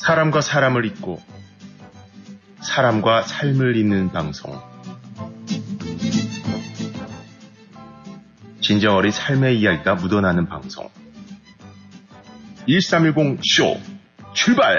사람과 사람을 잇고 사람과 삶을 잇는 방송. 진정 어린 삶의 이야기가 묻어나는 방송. 1310 쇼 출발!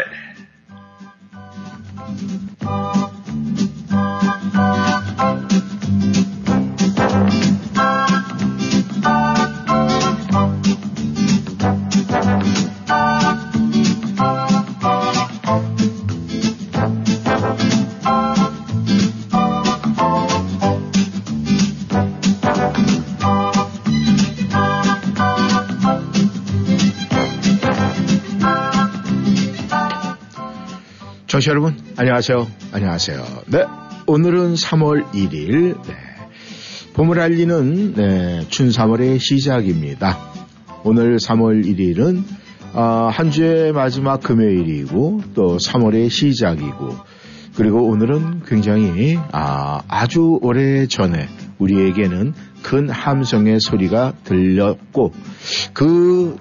청취자 여러분, 안녕하세요. 네, 오늘은 3월 1일, 네, 봄을 알리는 네, 춘삼월의 시작입니다. 오늘 3월 1일은 한 주의 마지막 금요일이고 또 3월의 시작이고, 그리고 오늘은 굉장히 아주 오래전에 우리에게는 큰 함성의 소리가 들렸고, 그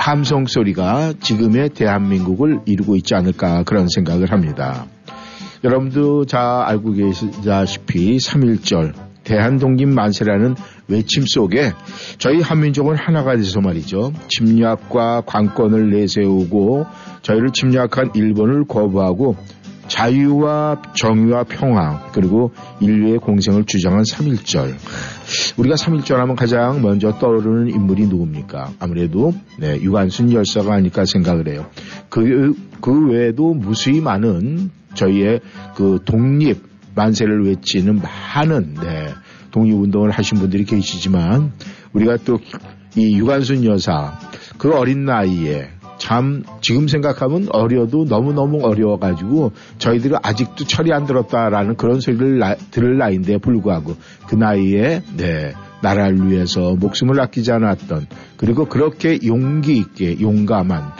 함성 소리가 지금의 대한민국을 이루고 있지 않을까 그런 생각을 합니다. 여러분도 다 알고 계시다시피 3.1절 대한독립 만세라는 외침 속에 저희 한민족은 하나가 돼서 말이죠. 침략과 관권을 내세우고 저희를 침략한 일본을 거부하고 자유와 정의와 평화 그리고 인류의 공생을 주장한 3.1절. 우리가 3.1절 하면 가장 먼저 떠오르는 인물이 누굽니까? 아무래도 네, 유관순 열사가 아닐까 생각을 해요. 그 외에도 무수히 많은 저희의 그 독립 만세를 외치는 많은 네, 독립운동을 하신 분들이 계시지만, 우리가 또 이 유관순 여사 그 어린 나이에 참 지금 생각하면 어려도 너무너무 어려워가지고 저희들이 아직도 철이 안 들었다라는 그런 소리를 들을 나이인데 불구하고 그 나이에 네, 나라를 위해서 목숨을 아끼지 않았던, 그리고 그렇게 용기 있게 용감한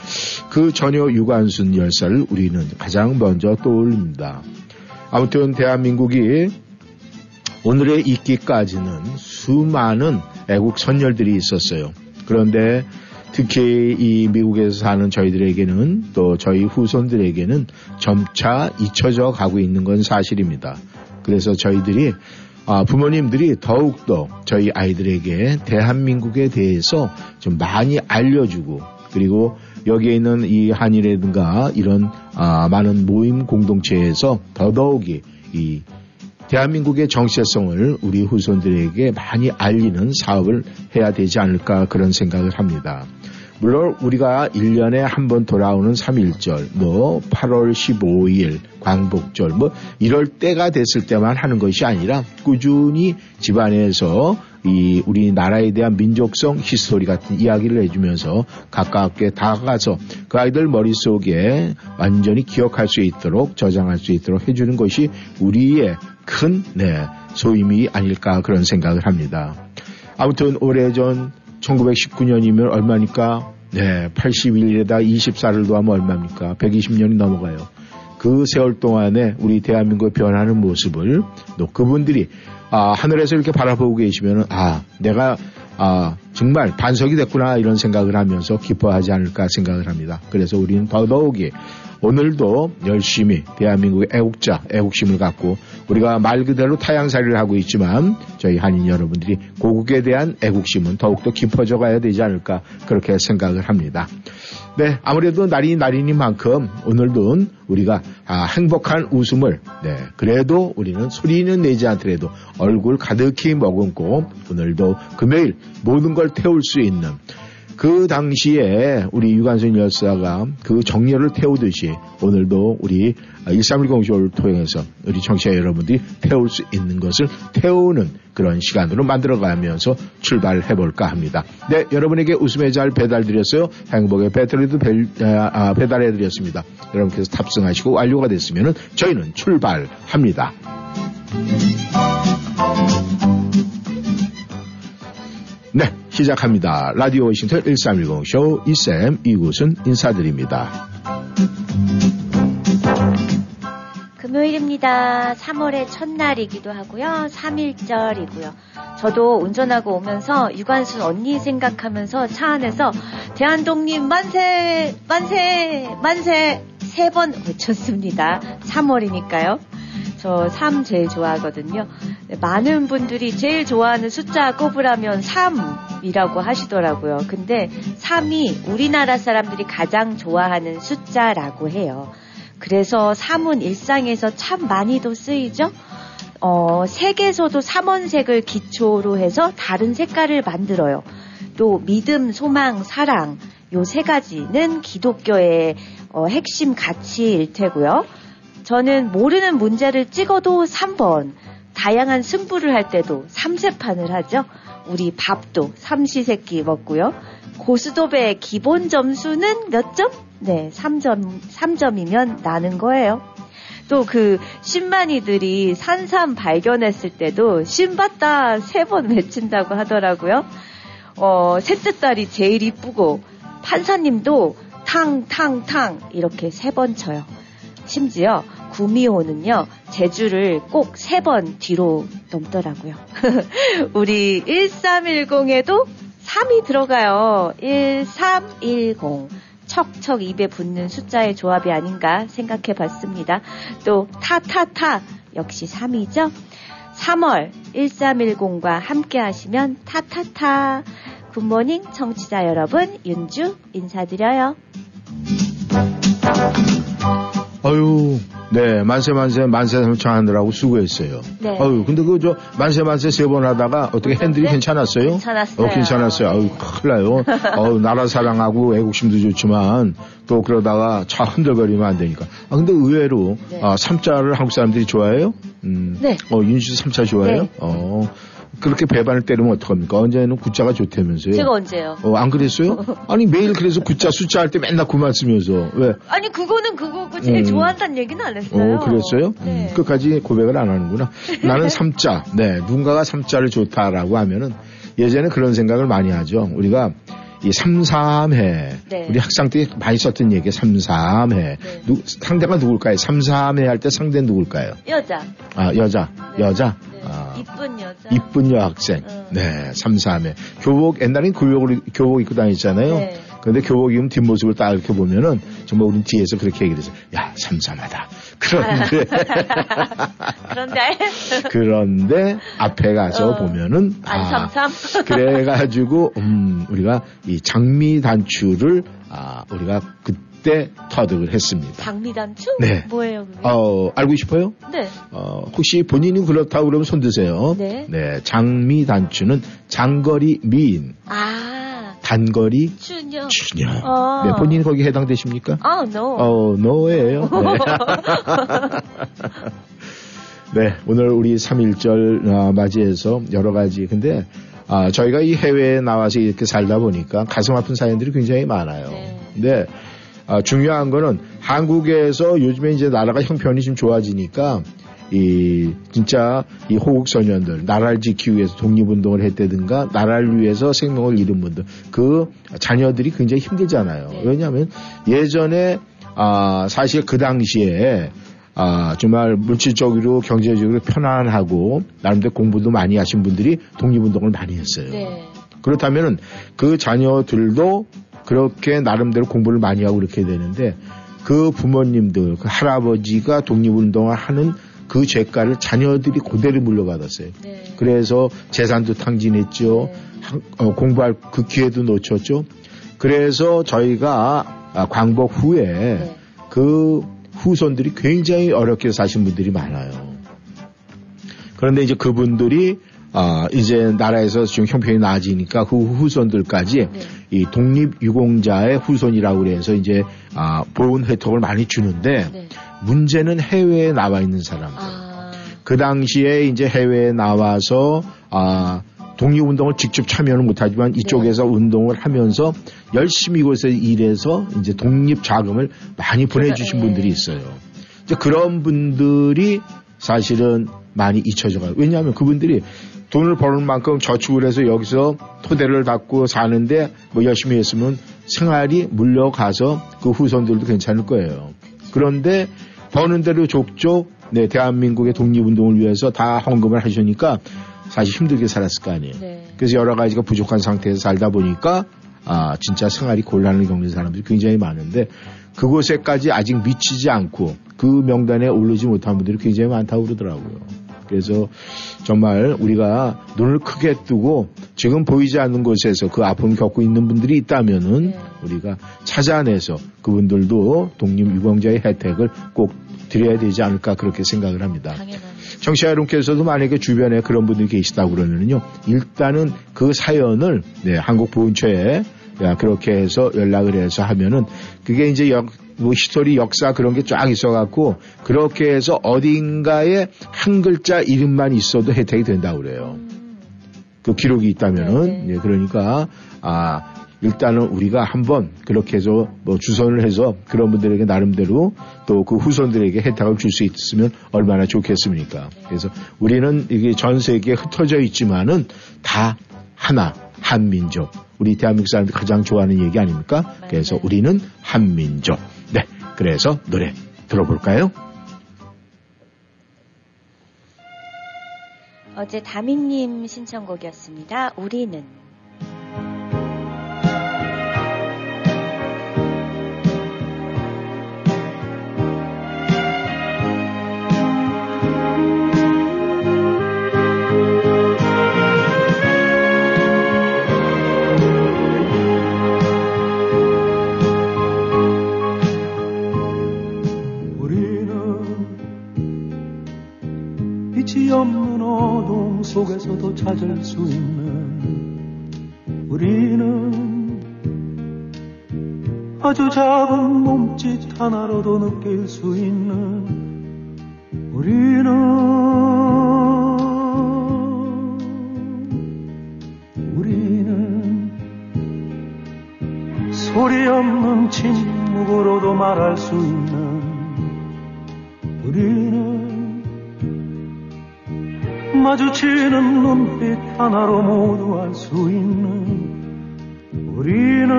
그 전효 유관순 열사를 우리는 가장 먼저 떠올립니다. 아무튼 대한민국이 오늘에 있기까지는 수많은 애국 선열들이 있었어요. 그런데 특히 이 미국에서 사는 저희들에게는, 또 저희 후손들에게는 점차 잊혀져 가고 있는 건 사실입니다. 그래서 저희들이 부모님들이 더욱더 저희 아이들에게 대한민국에 대해서 좀 많이 알려주고, 그리고 여기에 있는 이 한일이라든가 이런 많은 모임 공동체에서 더더욱이 이 대한민국의 정체성을 우리 후손들에게 많이 알리는 사업을 해야 되지 않을까 그런 생각을 합니다. 물론 우리가 1년에 한 번 돌아오는 3.1절, 뭐 8월 15일 광복절, 뭐 이럴 때가 됐을 때만 하는 것이 아니라 꾸준히 집안에서 이 우리나라에 대한 민족성 히스토리 같은 이야기를 해주면서 가깝게 다가가서 그 아이들 머릿속에 완전히 기억할 수 있도록, 저장할 수 있도록 해주는 것이 우리의 큰 네, 소임이 아닐까 그런 생각을 합니다. 아무튼 오래전 1919년이면 얼마니까? 네, 81일에다 24를 더하면 얼마입니까? 120년이 넘어가요. 그 세월 동안에 우리 대한민국의 변하는 모습을 또 그분들이 하늘에서 이렇게 바라보고 계시면은 내가 정말 반석이 됐구나 이런 생각을 하면서 기뻐하지 않을까 생각을 합니다. 그래서 우리는 더더욱이 오늘도 열심히 대한민국의 애국자, 애국심을 갖고, 우리가 말 그대로 타향살이를 하고 있지만 저희 한인 여러분들이 고국에 대한 애국심은 더욱더 깊어져 가야 되지 않을까 그렇게 생각을 합니다. 네, 아무래도 날이니만큼 오늘도 우리가 행복한 웃음을 네, 그래도 우리는 소리는 내지 않더라도 얼굴 가득히 머금고 오늘도 금요일 모든 걸 태울 수 있는, 그 당시에 우리 유관순 열사가 그 정열을 태우듯이 오늘도 우리 1310 쇼를 통해서 우리 청취자 여러분들이 태울 수 있는 것을 태우는 그런 시간으로 만들어가면서 출발해볼까 합니다. 네, 여러분에게 웃음의 잘 배달드렸어요. 행복의 배터리도 배달해드렸습니다. 여러분께서 탑승하시고 완료가 됐으면 저희는 출발합니다. 네, 시작합니다. 라디오 워싱턴 1310 쇼 이쌤 이구순 인사드립니다. 금요일입니다. 3월의 첫날이기도 하고요. 3.1절이고요. 저도 운전하고 오면서 유관순 언니 생각하면서 차 안에서 대한독립 만세 만세 만세 세 번 외쳤습니다. 3월이니까요. 저 3 제일 좋아하거든요. 많은 분들이 제일 좋아하는 숫자 꼽으라면 3이라고 하시더라고요. 근데 3이 우리나라 사람들이 가장 좋아하는 숫자라고 해요. 그래서 3은 일상에서 참 많이도 쓰이죠. 색에서도 삼원색을 기초로 해서 다른 색깔을 만들어요. 또 믿음, 소망, 사랑 요 세 가지는 기독교의 핵심 가치일 테고요. 저는 모르는 문제를 찍어도 3번, 다양한 승부를 할 때도 삼세판을 하죠. 우리 밥도 삼시세끼 먹고요. 고스톱의 기본 점수는 몇 점? 네, 3점이면 나는 거예요. 또 그 신만이들이 산삼 발견했을 때도 신봤다 3번 외친다고 하더라고요. 셋째 딸이 제일 이쁘고 판사님도 탕탕탕 이렇게 3번 쳐요. 심지어 구미호는요, 제주를 꼭 3번 뒤로 넘더라고요. 우리 1310에도 3이 들어가요. 1310. 척척 입에 붙는 숫자의 조합이 아닌가 생각해 봤습니다. 또 타타타 역시 3이죠. 3월 1310과 함께 하시면 타타타. 굿모닝 청취자 여러분, 윤주 인사드려요. 아유, 네, 만세 삼창하느라고 수고했어요. 네. 아유, 근데 그저 만세 세 번 하다가 어떻게 핸들이 괜찮았어요? 괜찮았어요. 괜찮았어요. 아유, 큰일 나요. 아유, 나라 사랑하고 애국심도 좋지만 또 그러다가 차 흔들거리면 안 되니까. 아, 근데 의외로 네. 삼자를 한국 사람들이 좋아해요? 네. 윤주 삼자 좋아해요? 네. 그렇게 배반을 때리면 어떡합니까? 언제는 굿자가 좋다면서요? 제가 언제요? 안 그랬어요? 아니, 매일 그래서 굿자 숫자 할 때 맨날 9만 쓰면서. 왜? 아니, 그거는 그거고 제일 좋아한다는 얘기는 안 했어요. 그랬어요? 네. 끝까지 고백을 안 하는구나. 나는 3자. 네, 누군가가 3자를 좋다라고 하면은 예전에 그런 생각을 많이 하죠. 우리가 이 삼삼해. 네. 우리 학생 때 많이 썼던 얘기예요. 삼삼해. 네. 상대가 누굴까요? 삼삼해 할 때 상대는 누굴까요? 여자. 아, 여자. 네. 여자. 네. 아, 이쁜 여자. 이쁜 여학생. 네, 삼삼해. 교복, 옛날엔 교복 입고 다녔잖아요. 네. 근데 교복 입으면 뒷모습을 딱 이렇게 보면은 정말 우린 뒤에서 그렇게 얘기를 해서 야, 삼삼하다. 그런데. 그런데 앞에 가서 보면은. 안 삼삼? 그래가지고, 우리가 이 장미 단추를, 우리가 그때 터득을 했습니다. 장미 단추? 네. 뭐예요, 그게? 알고 싶어요? 네. 혹시 본인이 그렇다고 그러면 손 드세요. 네. 네. 장미 단추는 장거리 미인. 단거리 추녀. 네, 본인 거기 해당되십니까? 노예요. 네. 네, 오늘 우리 3.1절 맞이해서 여러 가지. 근데 저희가 이 해외에 나와서 이렇게 살다 보니까 가슴 아픈 사연들이 굉장히 많아요. 네. 근데 중요한 거는 한국에서 요즘에 이제 나라가 형편이 좀 좋아지니까 이 진짜 이 호국 소년들 나라를 지키기 위해서 독립운동을 했다든가 나라를 위해서 생명을 잃은 분들 그 자녀들이 굉장히 힘들잖아요. 네. 왜냐하면 예전에 사실 그 당시에 정말 물질적으로 경제적으로 편안하고 나름대로 공부도 많이 하신 분들이 독립운동을 많이 했어요. 네. 그렇다면은 그 자녀들도 그렇게 나름대로 공부를 많이 하고 그렇게 되는데 그 부모님들 그 할아버지가 독립운동을 하는 그 죄가를 자녀들이 그대로 물려받았어요. 네. 그래서 재산도 탕진했죠. 네. 공부할 그 기회도 놓쳤죠. 그래서 저희가 광복 후에 네. 그 후손들이 굉장히 어렵게 사신 분들이 많아요. 그런데 이제 그분들이 이제 나라에서 지금 형편이 나아지니까 그 후손들까지 네. 이 독립유공자의 후손이라고 해서 이제 보훈 혜택을 많이 주는데 네. 문제는 해외에 나와 있는 사람들. 그 당시에 이제 해외에 나와서 독립운동을 직접 참여는 못하지만 이쪽에서 네. 운동을 하면서 열심히 이곳에서 일해서 이제 독립자금을 많이 보내주신 분들이 있어요. 이제 그런 분들이 사실은 많이 잊혀져가요. 왜냐하면 그분들이 돈을 버는 만큼 저축을 해서 여기서 토대를 닦고 사는데 뭐 열심히 했으면 생활이 물려가서 그 후손들도 괜찮을 거예요. 그런데 버는 대로 족족 네, 대한민국의 독립운동을 위해서 다 헌금을 하시니까 사실 힘들게 살았을 거 아니에요. 네. 그래서 여러 가지가 부족한 상태에서 살다 보니까 진짜 생활이 곤란을 겪는 사람들이 굉장히 많은데 그곳에까지 아직 미치지 않고 그 명단에 오르지 못한 분들이 굉장히 많다고 그러더라고요. 그래서 정말 우리가 눈을 크게 뜨고 지금 보이지 않는 곳에서 그 아픔을 겪고 있는 분들이 있다면은 우리가 찾아내서 그분들도 독립 유공자의 혜택을 꼭 드려야 되지 않을까 그렇게 생각을 합니다. 청취자 여러분께서도 만약에 주변에 그런 분들이 계시다고 그러면요, 일단은 그 사연을 한국보훈처에 그렇게 해서 연락을 해서 하면은 그게 이제 히스토리 역사 그런 게 쫙 있어갖고 그렇게 해서 어딘가에 한 글자 이름만 있어도 혜택이 된다고 그래요. 그 기록이 있다면은 네, 그러니까 일단은 우리가 한번 그렇게 해서 주선을 해서 그런 분들에게 나름대로 또 그 후손들에게 혜택을 줄 수 있으면 얼마나 좋겠습니까? 그래서 우리는 이게 전 세계에 흩어져 있지만은 다 하나, 한민족. 우리 대한민국 사람들이 가장 좋아하는 얘기 아닙니까? 그래서 우리는 한민족. 네, 그래서 노래 들어볼까요? 어제 다민님 신청곡이었습니다. 우리는. 속에서도 찾을 수 있는 우리는 아주 작은 몸짓 하나로도 느낄 수 있는 우리는 소리 없는 침묵으로도 말할 수 있는 우리는 마주치는 눈빛 하나로 모두 알 수 있는 우리는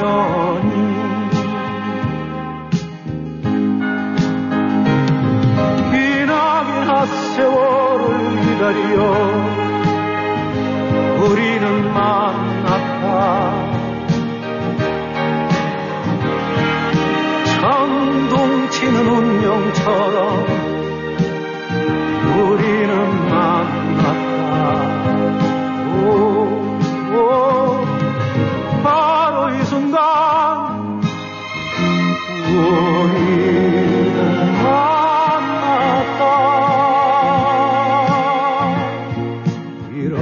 연인 기나긴 핫세월을 기다려 우리는 만났다 천둥치는 운명처럼 우리는 만났다. 오, 바로 이 순간 우리는 만났다. 이렇게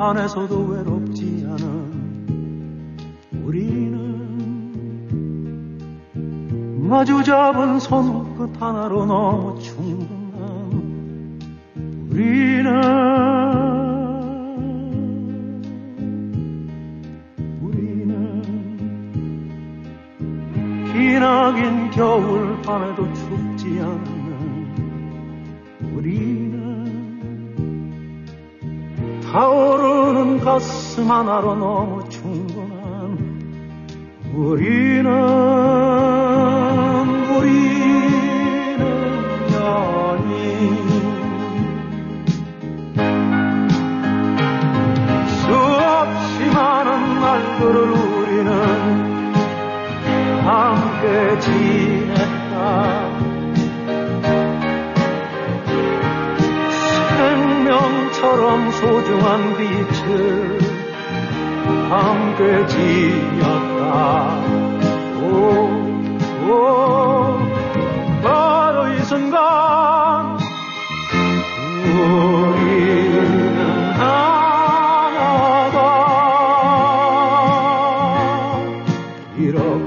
안에서도 외롭지 않은 우리는 마주 잡은 손끝 하나로 너무 충분한 우리는 기나긴 겨울 밤에도 춥지 않는 우리는 타오르는 가슴 하나로 너무 충분한 우리는 연인 수없이 많은 날들을 우리는 함께 지냈다 처럼 소중한 빛을 함께 지녔다. 오, 바로 이 순간 우리는 하나다. 이렇게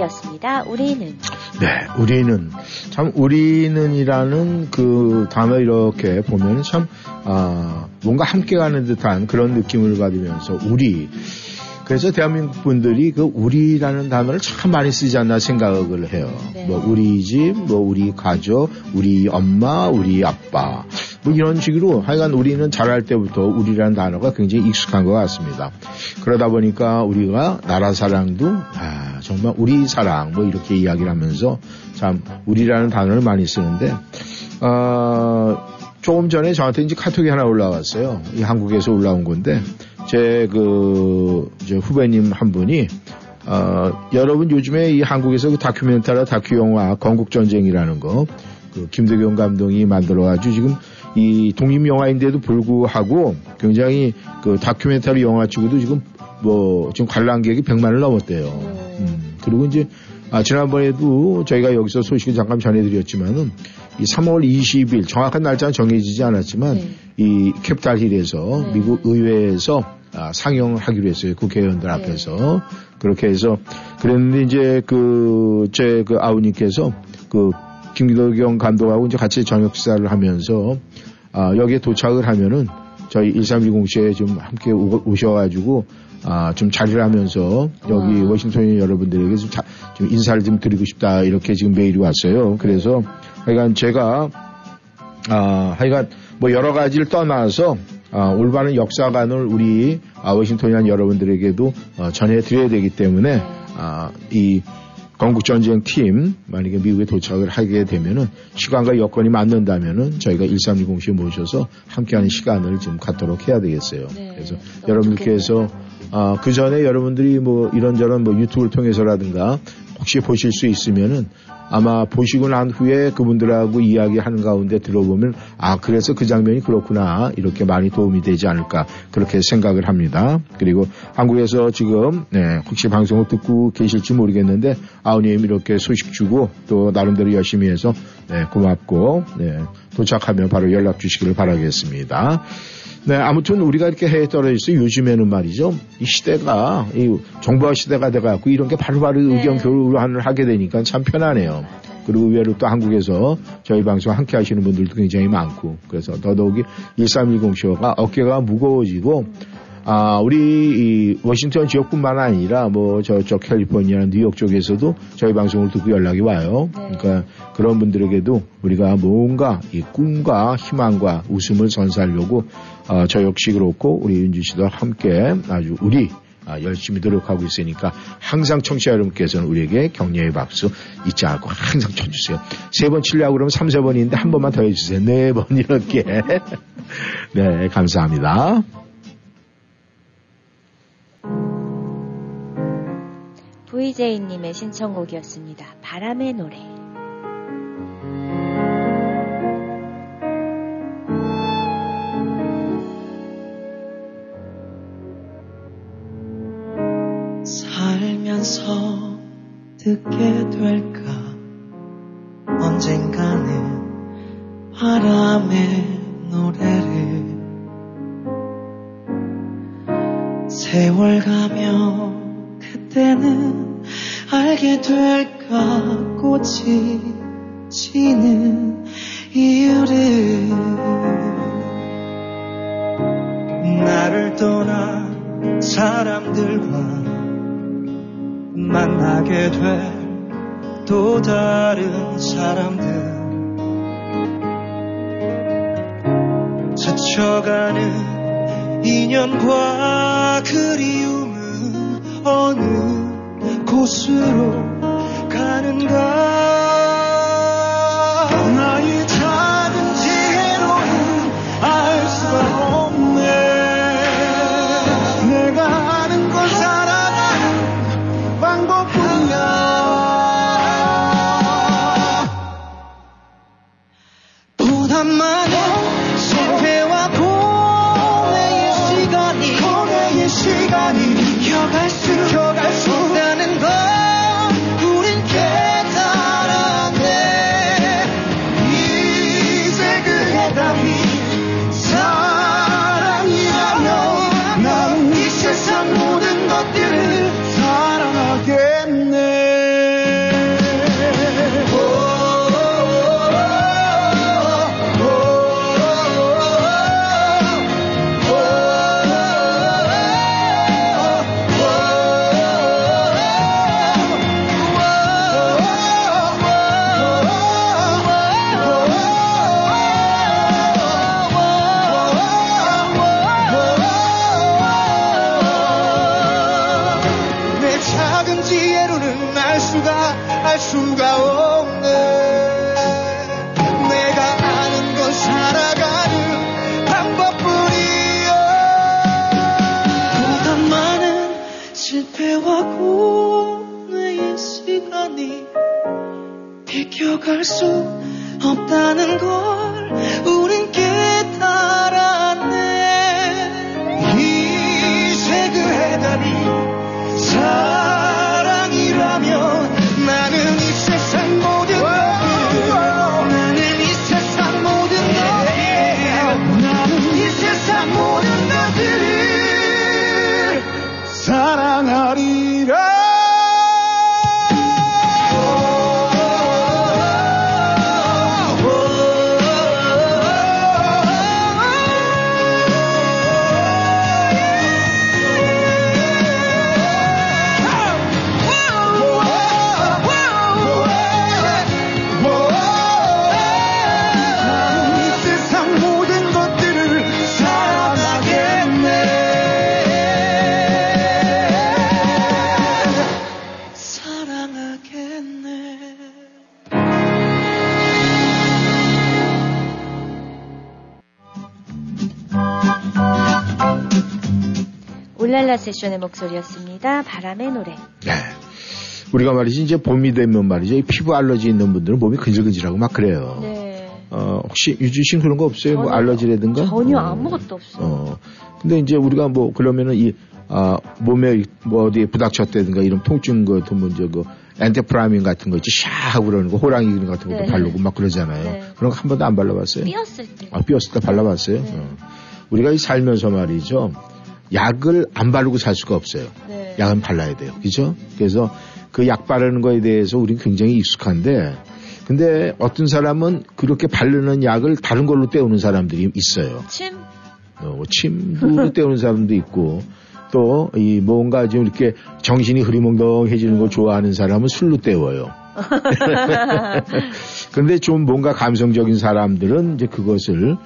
이야기였습니다. 우리는. 네, 우리는. 참, 우리는이라는 그 단어 이렇게 보면 참, 뭔가 함께 가는 듯한 그런 느낌을 받으면서, 우리. 그래서 대한민국 분들이 그 우리라는 단어를 참 많이 쓰지 않나 생각을 해요. 네. 뭐 우리 집, 뭐 우리 가족, 우리 엄마, 우리 아빠 뭐 이런 식으로 하여간 우리는 자랄 때부터 우리라는 단어가 굉장히 익숙한 것 같습니다. 그러다 보니까 우리가 나라 사랑도 정말 우리 사랑 뭐 이렇게 이야기를 하면서 참 우리라는 단어를 많이 쓰는데 조금 전에 저한테 이제 카톡이 하나 올라왔어요. 이 한국에서 올라온 건데 제 후배님 한 분이, 여러분 요즘에 이 한국에서 그 다큐멘터리, 다큐 영화, 건국전쟁이라는 거, 그 김대겸 감독이 만들어가지고 지금 이 독립영화인데도 불구하고 굉장히 그 다큐멘터리 영화 치고도 지금 지금 관람객이 100만을 넘었대요. 그리고 이제, 지난번에도 저희가 여기서 소식을 잠깐 전해드렸지만은, 이 3월 20일, 정확한 날짜는 정해지지 않았지만, 네. 이 캡탈힐에서, 네. 미국 의회에서 상영하기로 했어요. 국회의원들 앞에서. 네. 그렇게 해서, 그랬는데 이제 제 아우님께서 김기덕영 감독하고 이제 같이 저녁 식사를 하면서, 여기에 도착을 하면은, 저희 1310시에 좀 함께 오셔가지고, 좀 자리를 하면서 여기 워싱턴인 여러분들에게 좀 인사를 좀 드리고 싶다 이렇게 지금 메일이 왔어요. 그래서 하여간 제가 여러 가지를 떠나서 올바른 역사관을 우리 워싱턴인 여러분들에게도 전해드려야 되기 때문에 이 건국전쟁 팀 만약에 미국에 도착을 하게 되면은 시간과 여건이 맞는다면은 저희가 1310시에 모셔서 함께하는 시간을 좀 갖도록 해야 되겠어요. 네, 그래서 여러분들께서 그 전에 여러분들이 이런저런 유튜브를 통해서라든가 혹시 보실 수 있으면은 아마 보시고 난 후에 그분들하고 이야기하는 가운데 들어보면 그래서 그 장면이 그렇구나 이렇게 많이 도움이 되지 않을까 그렇게 생각을 합니다. 그리고 한국에서 지금 혹시 방송을 듣고 계실지 모르겠는데 아우님 이렇게 소식 주고 또 나름대로 열심히 해서 고맙고 도착하면 바로 연락 주시기를 바라겠습니다. 네, 아무튼 우리가 이렇게 해에 떨어져 있어요. 요즘에는 말이죠. 이 시대가, 이 정보화 시대가 돼갖고 이런 게 바로바로 의견 교류를 하게 되니까 참 편하네요. 그리고 의외로 또 한국에서 저희 방송 함께 하시는 분들도 굉장히 많고. 그래서 더더욱이 1310 쇼가 어깨가 무거워지고, 우리 이 워싱턴 지역뿐만 아니라 저쪽 캘리포니아, 뉴욕 쪽에서도 저희 방송을 듣고 연락이 와요. 그러니까 그런 분들에게도 우리가 뭔가 이 꿈과 희망과 웃음을 선사하려고 저 역시 그렇고 우리 윤주 씨도 함께 아주 우리 열심히 노력하고 있으니까 항상 청취자 여러분께서는 우리에게 격려의 박수 잊지 않고 항상 쳐주세요. 3번 치려고 그러면 3번인데 한 번만 더 해주세요. 4번 이렇게. 네, 감사합니다. VJ님의 신청곡이었습니다. 바람의 노래. 살면서 듣게 될까 언젠가는 바람의 노래를 세월 가며 그때는 알게 될까 꽃이 지는 이유를 나를 떠난 사람들과 만나게 될 또 다른 사람들 스쳐가는 인연과 그리움 어느 곳으로 가는가 나의 작은 지혜로는 알 수가 없네 내가 아는 걸 살아가는 방법뿐이야 부담만 해 실패와 고뇌의 시간이 지켜갈수록 나는 걸 우린 깨달아 기억할 수 없다는 걸 우린 깨달았네. 이제 그 해답이 사랑이라면 나는 이 세상 모든 울랄라 세션의 목소리였습니다. 바람의 노래. 네. 우리가 말이지 이제 봄이 되면 말이죠. 이 피부 알러지 있는 분들은 몸이 근질근질하고 막 그래요. 네. 혹시 유주 씨 그런 거 없어요? 전혀, 뭐 알러지라든가? 전혀 아무것도 없어요. 근데 이제 우리가 뭐 그러면은 이 몸에 뭐 어디에 부닥쳤다든가 이런 통증 같은 문제 그 엔테프라민 같은 거 있지 샤하고 그러는 거 호랑이 같은 것도 네. 바르고 막 그러잖아요. 네. 그런 거 한 번도 안 발라봤어요? 삐었을 때. 삐었을 때 발라봤어요? 네. 우리가 이 살면서 말이죠. 약을 안 바르고 살 수가 없어요. 네. 약은 발라야 돼요. 그죠? 그래서 그 약 바르는 거에 대해서 우린 굉장히 익숙한데, 근데 어떤 사람은 그렇게 바르는 약을 다른 걸로 때우는 사람들이 있어요. 침? 침으로 때우는 사람도 있고, 또, 이 뭔가 좀 이렇게 정신이 흐리멍덩해지는 거 좋아하는 사람은 술로 때워요. 근데 좀 뭔가 감성적인 사람들은 이제 그것을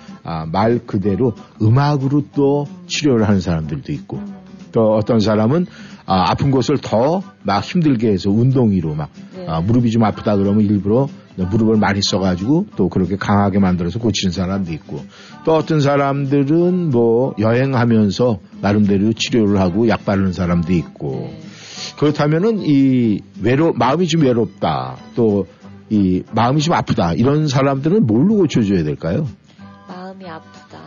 말 그대로 음악으로 또 치료를 하는 사람들도 있고 또 어떤 사람은 아픈 곳을 더 막 힘들게 해서 운동으로 막 네. 무릎이 좀 아프다 그러면 일부러 무릎을 많이 써가지고 또 그렇게 강하게 만들어서 고치는 사람도 있고 또 어떤 사람들은 뭐 여행하면서 나름대로 치료를 하고 약 바르는 사람도 있고 네. 그렇다면은 이 마음이 좀 외롭다 또 이 마음이 좀 아프다 이런 사람들은 뭘로 고쳐줘야 될까요? 마음이 아프다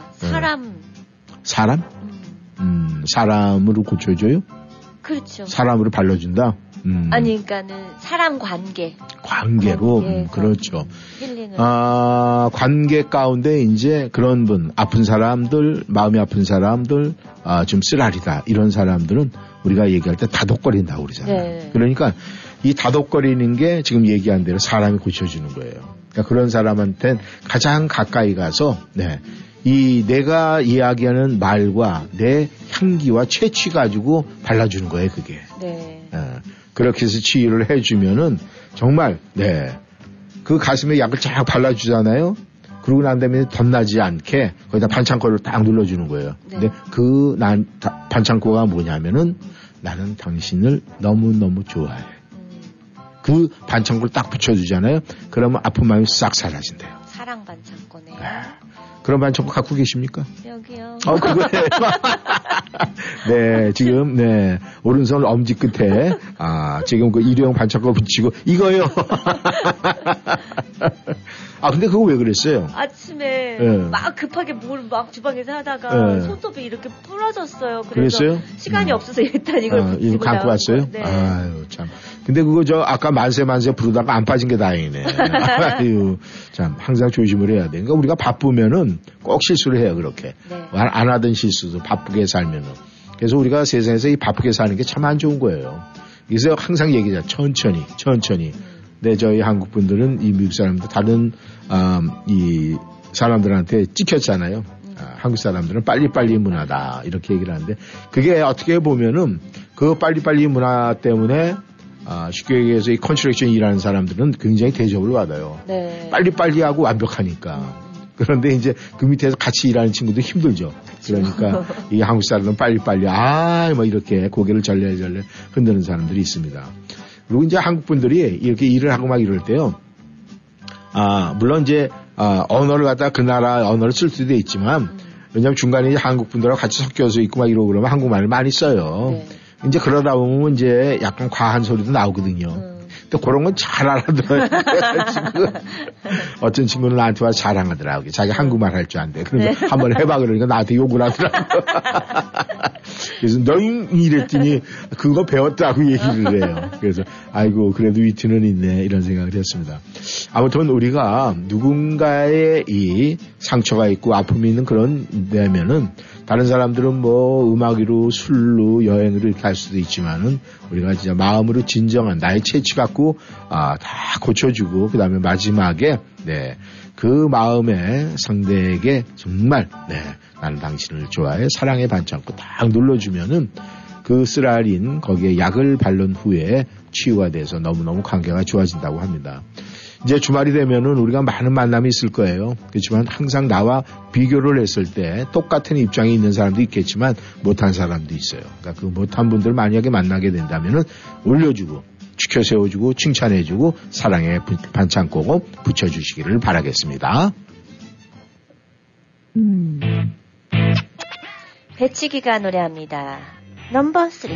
사람? 사람으로 고쳐줘요? 그렇죠. 사람으로 발라준다? 아니 그러니까는 사람 관계로 그렇죠. 힐링을. 관계 가운데 이제 그런 분 아픈 사람들 마음이 아픈 사람들 좀 쓰라리다 이런 사람들은 우리가 얘기할 때 다독거린다고 그러잖아요. 네. 그러니까 이 다독거리는 게 지금 얘기한 대로 사람이 고쳐주는 거예요. 그러니까 그런 사람한테는 가장 가까이 가서 네. 이 내가 이야기하는 말과 내 향기와 채취 가지고 발라주는 거예요. 그게. 네. 그렇게 해서 치유를 해주면은 정말 네. 그 가슴에 약을 쫙 발라주잖아요. 그러고 난 다음에 덧나지 않게 거기다 반창고를 딱 눌러주는 거예요. 네. 근데 그 반창고가 뭐냐면은 나는 당신을 너무너무 좋아해. 그 반창고를 딱 붙여주잖아요. 그러면 아픈 마음이 싹 사라진대요. 사랑 반창고네요. 그런 반창고 갖고 계십니까? 여기요. 그거예요. 네, 지금 네 오른손 엄지 끝에 지금 그 일회용 반창고 붙이고 이거요. 근데 그거 왜 그랬어요? 아침에 네. 막 급하게 뭘 막 주방에서 하다가 네. 손톱이 이렇게 부러졌어요. 그래서 시간이 없어서 일단 이걸 붙이고 감고 왔어요? 네. 아유 참. 근데 그거 저 아까 만세 부르다가 안 빠진 게 다행이네. 아유 참 항상 조심을 해야 돼. 그러니까 우리가 바쁘면은 꼭 실수를 해요 그렇게. 네. 안 하던 실수도 바쁘게 살면은. 그래서 우리가 세상에서 이 바쁘게 사는 게 참 안 좋은 거예요. 그래서 항상 얘기하자 천천히. 네, 저희 한국 분들은 이 미국 사람들 다른 이 사람들한테 찍혔잖아요. 한국 사람들은 빨리빨리 문화다 이렇게 얘기를 하는데 그게 어떻게 보면은 그 빨리빨리 문화 때문에 쉽게 얘기해서 이 컨스트럭션 일하는 사람들은 굉장히 대접을 받아요. 네. 빨리빨리 하고 완벽하니까. 그런데 이제 그 밑에서 같이 일하는 친구도 힘들죠. 그러니까 이 한국 사람들은 빨리빨리 뭐 이렇게 고개를 절레절레 흔드는 사람들이 있습니다. 그리고 이제 한국 분들이 이렇게 일을 하고 막 이럴 때요. 물론 이제 언어를 갖다가 그 나라 언어를 쓸 수도 있지만 왜냐하면 중간에 이제 한국 분들하고 같이 섞여서 있고 막 이러고 그러면 한국말을 많이 써요. 네. 이제 그러다 보면 이제 약간 과한 소리도 나오거든요. 그러니까 그런 건 잘 알아들어요. 어떤 친구는 나한테 와서 자랑하더라고. 자기 한국말 할 줄 안대. 그래서 네. 한번 해봐 그러니까 나한테 욕을 하더라고. 그래서 너잉 이랬더니 그거 배웠다고 얘기를 해요. 그래서 아이고 그래도 위트는 있네 이런 생각을 했습니다. 아무튼 우리가 누군가의 이 상처가 있고 아픔이 있는 그런 데면은 다른 사람들은 뭐 음악으로 술로 여행으로 이렇게 할 수도 있지만은 우리가 진짜 마음으로 진정한 나의 채취 갖고 다 고쳐주고 그 다음에 마지막에 네, 그 마음에 상대에게 정말 네, 나는 당신을 좋아해 사랑에 반창고 딱 눌러주면은 그 쓰라린 거기에 약을 바른 후에 치유가 돼서 너무너무 관계가 좋아진다고 합니다. 이제 주말이 되면은 우리가 많은 만남이 있을 거예요. 그렇지만 항상 나와 비교를 했을 때 똑같은 입장에 있는 사람도 있겠지만 못한 사람도 있어요. 그러니까 그 못한 분들 만약에 만나게 된다면은 올려주고 지켜 세워주고 칭찬해주고 사랑의 반창고고 붙여주시기를 바라겠습니다. 배치기가 노래합니다. 넘버 3.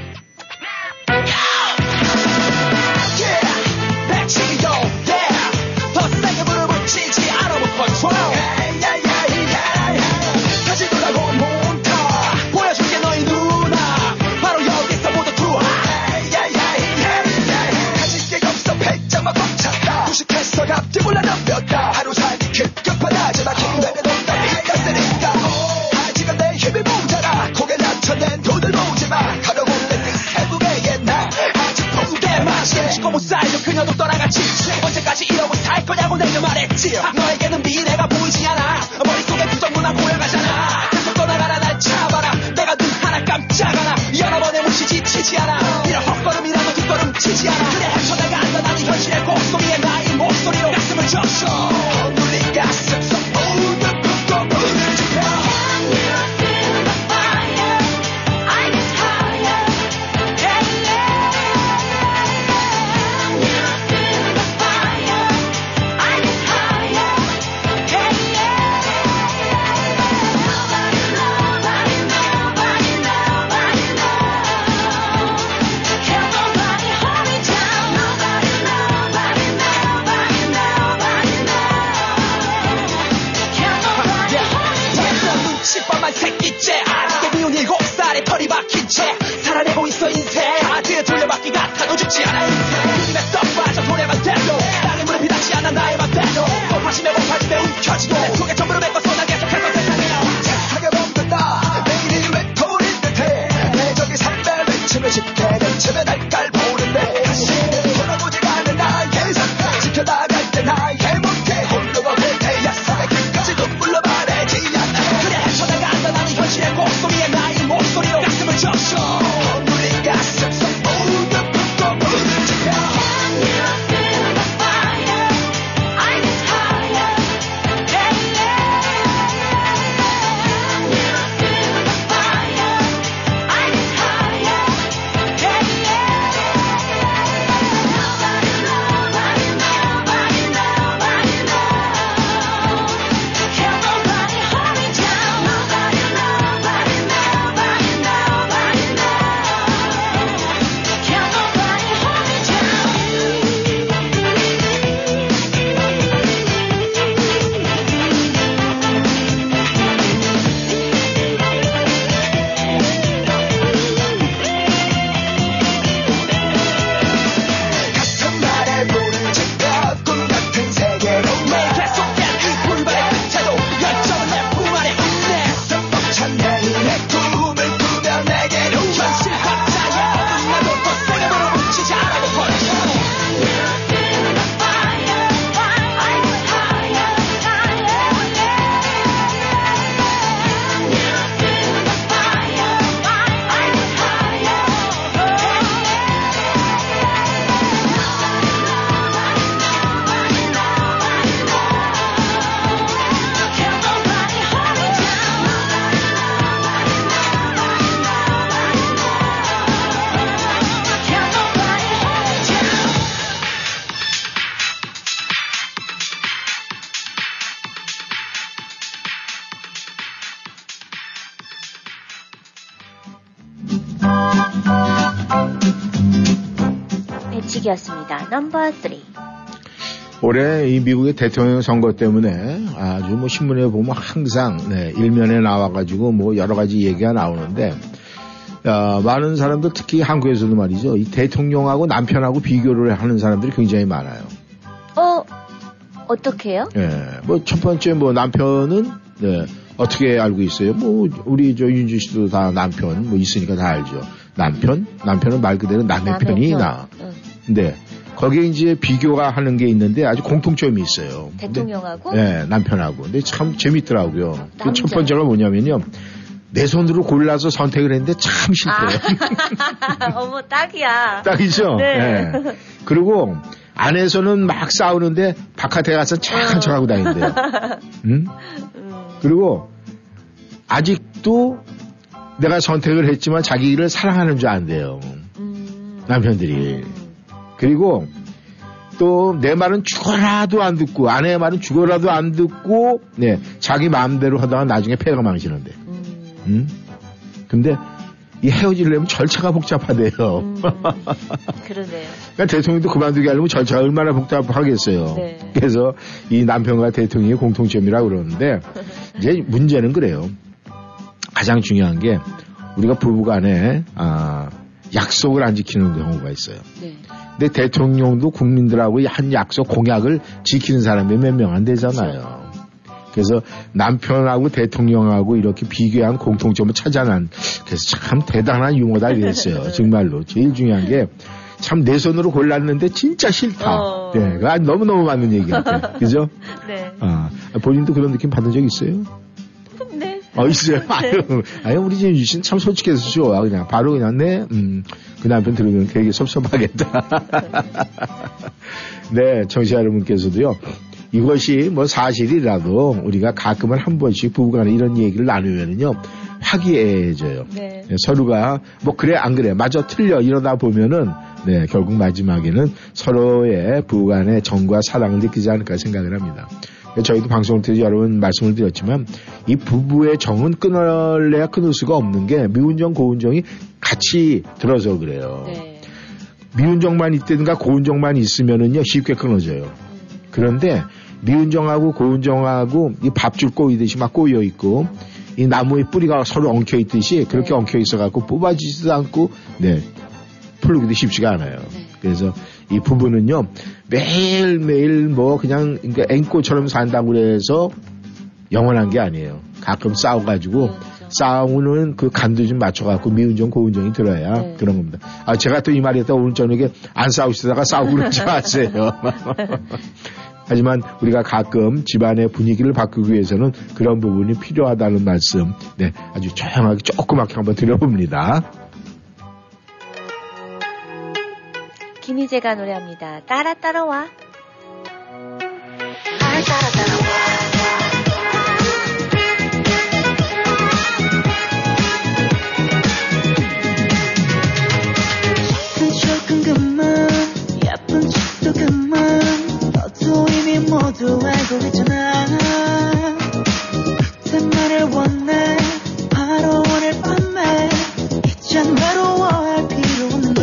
소식이었습니다. 넘버 3. 올해 이 미국의 대통령 선거 때문에 아주 뭐 신문에 보면 항상 네, 일면에 나와가지고 뭐 여러 가지 얘기가 나오는데 많은 사람들 특히 한국에서도 말이죠. 이 대통령하고 남편하고 비교를 하는 사람들이 굉장히 많아요. 어떻게요? 예, 뭐 첫 번째 뭐 남편은 네, 어떻게 알고 있어요? 뭐 우리 저 윤주 씨도 다 남편 뭐 있으니까 다 알죠. 남편은 말 그대로 남의 편이 나. 네. 거기에 이제 비교가 하는 게 있는데 아주 공통점이 있어요. 대통령하고? 네, 남편하고. 근데 참 재밌더라고요. 그 첫 번째가 뭐냐면요. 내 손으로 골라서 선택을 했는데 참 싫대요. 아. 어머, 딱이야. 딱이죠? 네. 네. 그리고 안에서는 막 싸우는데 바깥에 가서 착한 척하고 다닌대요. 응? 그리고 아직도 내가 선택을 했지만 자기를 사랑하는 줄 안대요. 남편들이. 그리고 또 내 말은 죽어라도 안 듣고 아내의 말은 죽어라도 안 듣고 네, 자기 마음대로 하다가 나중에 폐가 망치는데. 근데 이 헤어지려면 절차가 복잡하대요. 그러네요. 그러니까 대통령도 그만두게 하려면 절차가 얼마나 복잡하겠어요. 네. 그래서 이 남편과 대통령의 공통점이라고 그러는데 이제 문제는 그래요. 가장 중요한 게 우리가 부부간에 약속을 안 지키는 경우가 있어요. 네. 근데 대통령도 국민들하고 한 약속 공약을 지키는 사람이 몇 명 안 되잖아요. 그래서 남편하고 대통령하고 이렇게 비교한 공통점을 찾아낸 그래서 참 대단한 유머다 이랬어요. 정말로 제일 중요한 게 참 내 손으로 골랐는데 진짜 싫다. 네, 너무너무 맞는 얘기 같아요. 그죠? 네. 본인도 그런 느낌 받은 적 있어요? 있어요. 네. 아유, 우리 지금 유신 참 솔직해서 좋아. 그냥, 바로 그냥, 네, 그 남편 들으면 되게 섭섭하겠다. 네, 청취자 여러분께서도요, 이것이 뭐 사실이라도 우리가 가끔은 한 번씩 부부간에 이런 얘기를 나누면은요, 화기애애해져요. 네. 네, 서로가, 뭐, 그래, 안 그래, 맞아, 틀려, 이러다 보면은, 네, 결국 마지막에는 서로의 부부간의 정과 사랑을 느끼지 않을까 생각을 합니다. 저희도 방송을 통해서 여러 번 말씀을 드렸지만 이 부부의 정은 끊을래야 끊을 수가 없는 게 미운 정, 고운 정이 같이 들어서 그래요. 네. 미운 정만 있든가 고운 정만 있으면은요 쉽게 끊어져요. 그런데 미운 정하고 고운 정하고 이 밥줄 꼬이듯이 막 꼬여 있고 이 나무의 뿌리가 서로 엉켜 있듯이 그렇게 엉켜 있어 갖고 뽑아지지도 않고 네 풀리기도 쉽지가 않아요. 네. 그래서 이 부부는요 매일매일 뭐 그냥 앵꼬처럼 산다고 해서 영원한 게 아니에요. 가끔 싸워가지고 네, 그렇죠. 싸우는 그 간도 좀 맞춰갖고 미운 정 고운 정이 들어야 네. 그런 겁니다. 제가 또 이 말했다 오늘 저녁에 안 싸우시다가 싸우고 그러지 마세요. 하지만 우리가 가끔 집안의 분위기를 바꾸기 위해서는 그런 부분이 필요하다는 말씀 네, 아주 조용하게 조그맣게 한번 드려봅니다. 김희재가 노래합니다. 따라 따라와. 날 따라 따라와. 조금 그만 예쁜 척도 그만 너도 이미 모두 알고 있잖아 같은 말을 원해 바로 오늘 밤에 이젠 외로워할 필요 없는 걸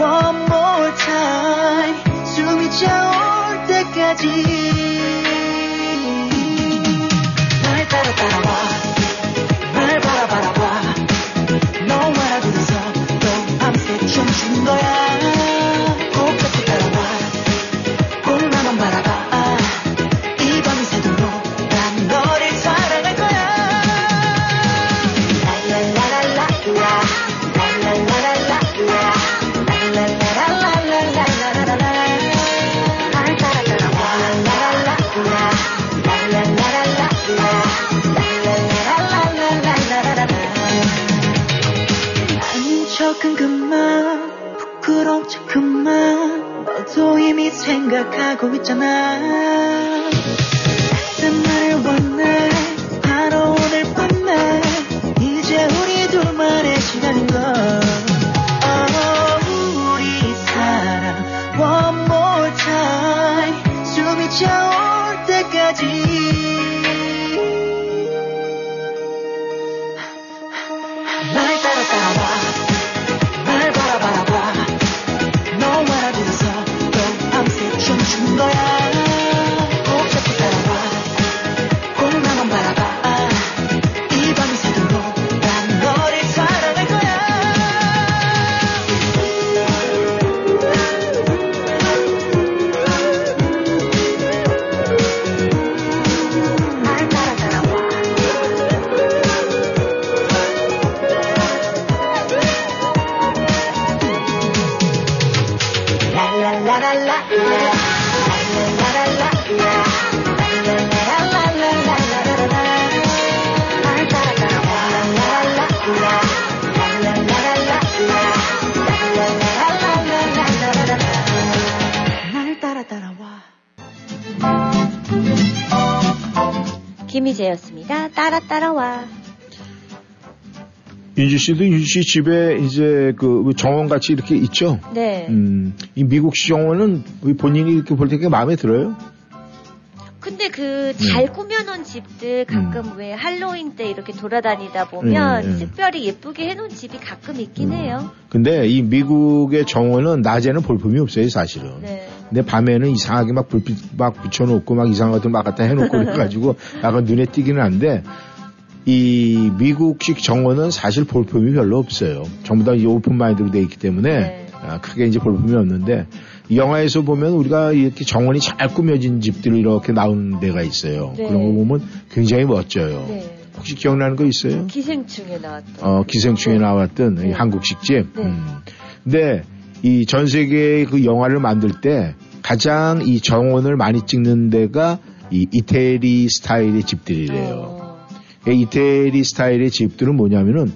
One more time 숨이 차올 때까지 날 따라 따라와 날 바라 바라봐 너와 나 둘이서 또 밤새 춤춘 거야 똑같이 따라와 꼭 나만 바라봐 이 밤이 새도록 난 너를 사랑할 거야 랄랄랄랄라 랄랄랄랄라 그만 부끄러운 척 그만 너도 이미 생각하고 있잖아 같은 말을 원해 바로 오늘 밤에 이제 우리 둘만의 시간인걸 우리 사랑 One more time 숨이 차올 때까지 날 따라 따라와 김희재였습니다. 따라와. 윤주 씨도 윤주 씨 집에 이제 그 정원 같이 이렇게 있죠? 네. 이 미국식 정원은 본인이 이렇게 볼 때 되게 마음에 들어요? 근데 그 잘 꾸며놓은 집들 가끔 왜 할로윈 때 이렇게 돌아다니다 보면 특별히 예쁘게 해놓은 집이 가끔 있긴 해요. 근데 이 미국의 정원은 낮에는 볼품이 없어요, 사실은. 네. 근데 밤에는 이상하게 막 불빛 막 붙여놓고 막 이상한 것들 막 갖다 해놓고 그래가지고 약간 눈에 띄기는 한데 이 미국식 정원은 사실 볼품이 별로 없어요. 전부 다 이 오픈 마인드로 돼 있기 때문에 크게 이제 볼품이 없는데. 영화에서 보면 우리가 이렇게 정원이 잘 꾸며진 집들이 이렇게 나온 데가 있어요. 네. 그런 거 보면 굉장히 멋져요. 네. 혹시 기억나는 거 있어요? 기생충에 나왔던. 기생충에 나왔던 이 한국식 집. 네. 근데 이 전 세계의 그 영화를 만들 때 가장 이 정원을 많이 찍는 데가 이 이태리 스타일의 집들이래요. 이태리 스타일의 집들은 뭐냐면은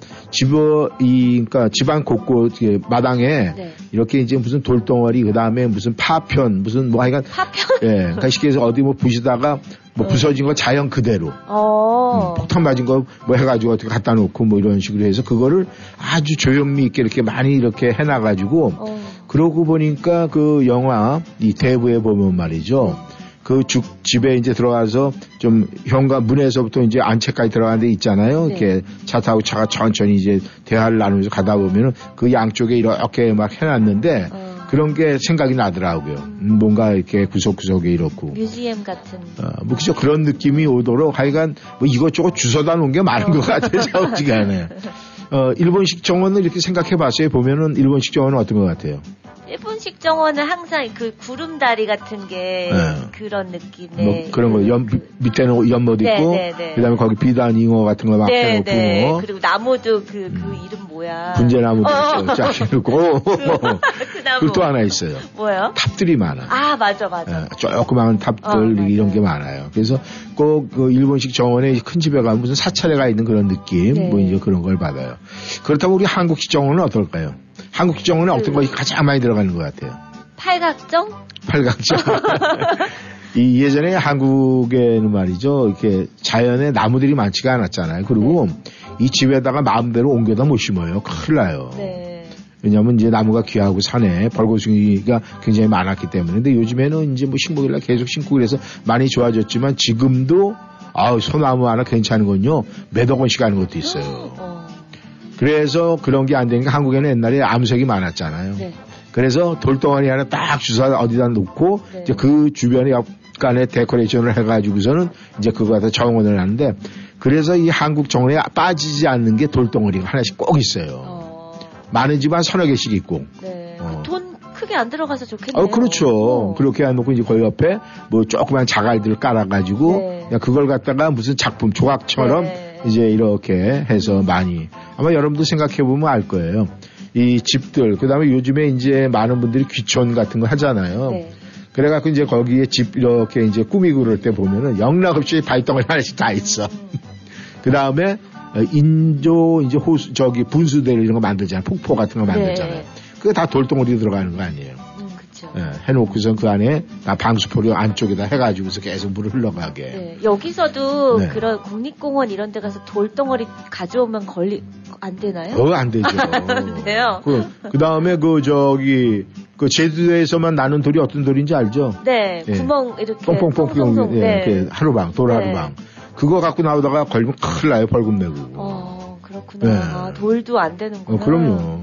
그러니까 집안 곳곳 마당에 이렇게 이제 무슨 돌덩어리 그다음에 무슨 파편 무슨 뭐 하여간 파편? 예, 그러니까 쉽게 해서 어디 뭐 부시다가 뭐 부서진 거 자연 그대로 폭탄 맞은 거 뭐 해가지고 어떻게 갖다 놓고 뭐 이런 식으로 해서 그거를 아주 조현미 있게 이렇게 많이 이렇게 해놔가지고 그러고 보니까 그 영화 이 대부에 보면 말이죠. 그 집에 이제 들어가서 좀 현관 문에서부터 이제 안채까지 들어가는 데 있잖아요. 네. 이렇게 차 타고 차가 천천히 이제 대화를 나누면서 가다 보면은 그 양쪽에 이렇게 막 해놨는데 그런 게 생각이 나더라고요. 뭔가 이렇게 구석구석에 이렇고. 뮤지엄 같은. 뭐 그죠. 그런 느낌이 오도록 하여간 뭐 이것저것 주워다 놓은 게 많은 것 같아요. 자우지간에. 일본식 정원을 이렇게 생각해 봤어요. 보면은 일본식 정원은 어떤 것 같아요? 일본식 정원은 항상 그 구름다리 같은 게 그런 느낌의 뭐 그런 거 밑에는 연못도 있고 그다음에 거기 비단잉어 같은 거 막 해놓고 그리고 나무도 그 이름 뭐야 분재나무도 있고 그 나무 그리고 또 하나 있어요. 뭐요? 탑들이 많아. 아 맞아. 조그마한 탑들 이런 게 많아요. 그래서 꼭 그 일본식 정원에 큰 집에 가면 무슨 사찰에가 있는 그런 느낌 뭐 이제 그런 걸 받아요. 그렇다면 우리 한국식 정원은 어떨까요? 한국 정원에 어떤 것이 가장 많이 들어가는 것 같아요? 팔각정? 이 예전에 한국에는 말이죠. 이렇게 자연에 나무들이 많지가 않았잖아요. 그리고 이 집에다가 마음대로 옮겨다 못 심어요. 큰일 나요. 네. 왜냐하면 이제 나무가 귀하고 산에 벌거숭이가 굉장히 많았기 때문에. 근데 요즘에는 이제 뭐 식목일날 계속 심고 그래서 많이 좋아졌지만 지금도 소나무 하나 괜찮은 건요. 몇억 원씩 하는 것도 있어요. 그래서 그런 게 안 되니까 한국에는 옛날에 암석이 많았잖아요. 네. 그래서 돌덩어리 하나 딱 주사 어디다 놓고 이제 그 주변에 약간의 데코레이션을 해가지고서는 이제 그거 갖다 정원을 하는데 그래서 이 한국 정원에 빠지지 않는 게 돌덩어리가 하나씩 꼭 있어요. 많은 집안 서너 개씩 있고. 네. 돈 크게 안 들어가서 좋겠네요. 그렇죠. 그렇게 해놓고 이제 거기 옆에 뭐 조그만 자갈들을 깔아가지고 그냥 그걸 갖다가 무슨 작품 조각처럼 이제 이렇게 해서 많이 아마 여러분도 생각해 보면 알 거예요. 이 집들 그다음에 요즘에 이제 많은 분들이 귀촌 같은 거 하잖아요. 그래갖고 이제 거기에 집 이렇게 이제 꾸미고 그럴 때 보면은 영락없이 바위덩어리 하나씩 다 있어. 그다음에 인조 이제 호수 저기 분수대를 이런 거 만들잖아요. 폭포 같은 거 만들잖아요. 그게 다 돌덩어리 들어가는 거 아니에요. 해놓고선 그 안에 방수포를 안쪽에다 해가지고서 계속 물을 흘러가게. 여기서도 그런 국립공원 이런 데 가서 돌덩어리 가져오면 안 되나요? 안 되죠. 안 돼요? 그 다음에 그 제주도에서만 나는 돌이 어떤 돌인지 알죠? 네. 구멍 이렇게. 뽕뽕뽕뽕. 이렇게 하루방, 돌하루방. 그거 갖고 나오다가 걸리면 큰일 나요, 벌금 내고. 그렇구나. 돌도 안 되는구나. 그럼요.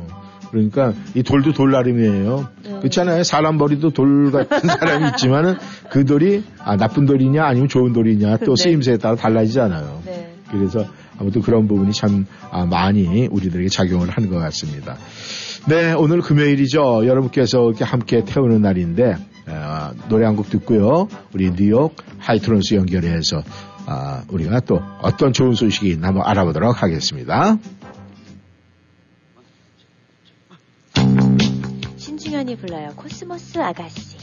그러니까 이 돌도 돌 나름이에요. 그렇잖아요. 사람 머리도 돌 같은 사람이 있지만은 그 돌이 나쁜 돌이냐 아니면 좋은 돌이냐 또 쓰임새에 따라 달라지잖아요. 그래서 아무튼 그런 부분이 참 많이 우리들에게 작용을 하는 것 같습니다. 네, 오늘 금요일이죠. 여러분께서 이렇게 함께 태우는 날인데 노래 한 곡 듣고요. 우리 뉴욕 하이트론스 연결해서 우리가 또 어떤 좋은 소식이 있나 한번 알아보도록 하겠습니다. 신중현이 불러요. 코스모스 아가씨.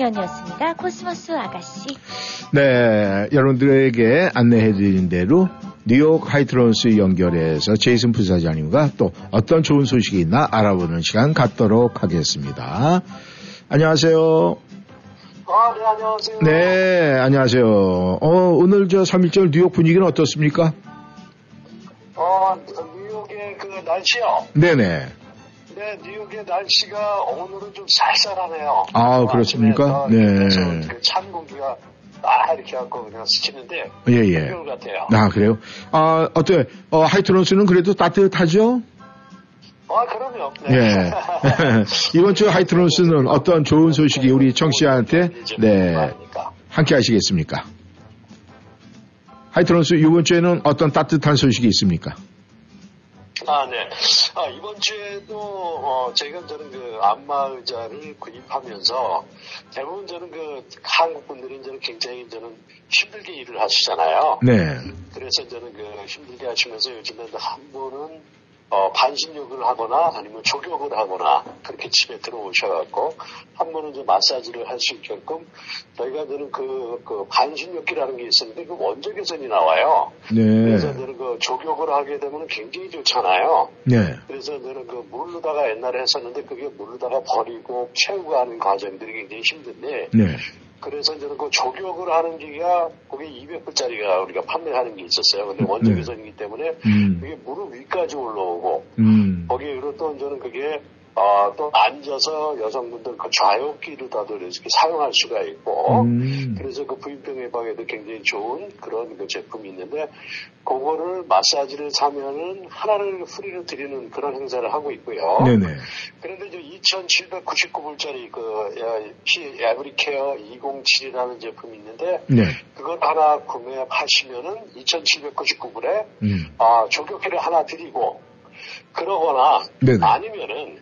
시간이었습니다. 코스모스 아가씨. 네, 여러분들에게 안내해드린 대로 뉴욕 하이트론스 연결해서 제이슨 부사장님과 또 어떤 좋은 소식이 있나 알아보는 시간 갖도록 하겠습니다. 안녕하세요. 아, 네, 안녕하세요. 네, 안녕하세요. 오늘 저 3.1절 뉴욕 분위기는 어떻습니까? 뉴욕의 그 날씨요? 네네. 네, 뉴욕의 날씨가 오늘은 좀 쌀쌀하네요. 아, 그렇습니까? 네. 그래서 그 찬 공기가 아, 이렇게 갖고 그냥 스치는데. 예예. 겨울 같아요. 아, 그래요? 아, 어때? 하이트론스는 그래도 따뜻하죠? 아, 그럼요. 네. 예. 이번 주 하이트론스는 어떤 좋은 소식이 우리 청취자한테 네 함께 하시겠습니까? 하이트론스 이번 주에는 어떤 따뜻한 소식이 있습니까? 아, 네. 아, 이번 주에도, 제가 저는 그 안마의자를 구입하면서 대부분 저는 그 한국 분들은 저는 굉장히 저는 힘들게 일을 하시잖아요. 네. 그래서 저는 그 힘들게 하시면서 요즘에는 한 분은, 반신욕을 하거나 아니면 족욕을 하거나 그렇게 집에 들어오셔갖고 한 분은 이제 마사지를 할 수 있게끔 저희가 저는 그 반신욕기라는 게 있었는데 그 원적 개선이 나와요. 네. 그래서 저는 그 족욕을 하게 되면 굉장히 좋잖아요. 네. 그래서 저는 그 물로다가 옛날에 했었는데 그게 물로다가 버리고 채우고 하는 과정들이 굉장히 힘든데. 네. 그래서 저는 그 족욕을 하는 기가 거기 200불짜리가 우리가 판매하는 게 있었어요. 근데 원적 개선이기 때문에 그게 무릎 위까지 올라오고 거기에 또 저는 그게 또 앉아서 여성분들 그 좌욕기를 다들 이렇게 사용할 수가 있고 그래서 그 부인병 예방에도 굉장히 좋은 그런 그 제품이 있는데 그거를 마사지를 사면은 하나를 프리로 드리는 그런 행사를 하고 있고요. 네네. 그런데 이제 2,799불짜리 그 에브리케어 207이라는 제품이 있는데 네. 그걸 하나 구매하시면은 2,799불에 조격기를 하나 드리고 그러거나 네네. 아니면은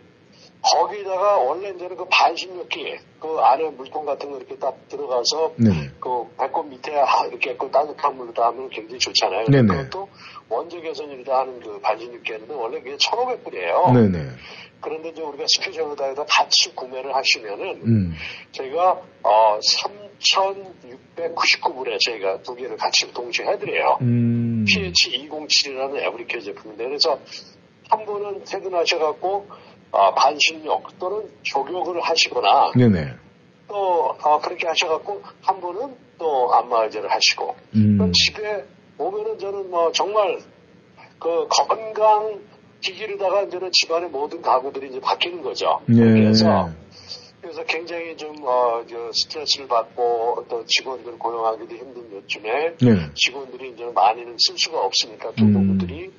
거기다가 원래 이제는 그 반신욕기 그 안에 물통 같은 거 이렇게 딱 들어가서 네네. 그 배꼽 밑에 이렇게 그 따뜻한 물로 닿으면 굉장히 좋잖아요. 네네. 그것도 원적 개선이다 하는 그 반신욕기였는데 원래 그게 1,500불이에요. 네네. 그런데 이제 우리가 스페셜로다에다 같이 구매를 하시면은 저희가 3,699불에 저희가 두 개를 같이 동시에 해드려요. PH207이라는 에브리케어 제품인데 그래서 한 분은 퇴근하셔갖고 반신욕 또는 족욕을 하시거나 네네. 또 그렇게 하셔갖고 한 분은 또 안마의자를 하시고 집에 오면은 저는 뭐 정말 그 건강 기기로다가 이제는 집안의 모든 가구들이 이제 바뀌는 거죠. 예. 그래서 굉장히 좀 스트레스를 받고 어떤 직원들을 고용하기도 힘든 요즘에 예. 직원들이 이제 많이는 쓸 수가 없으니까 동료분들이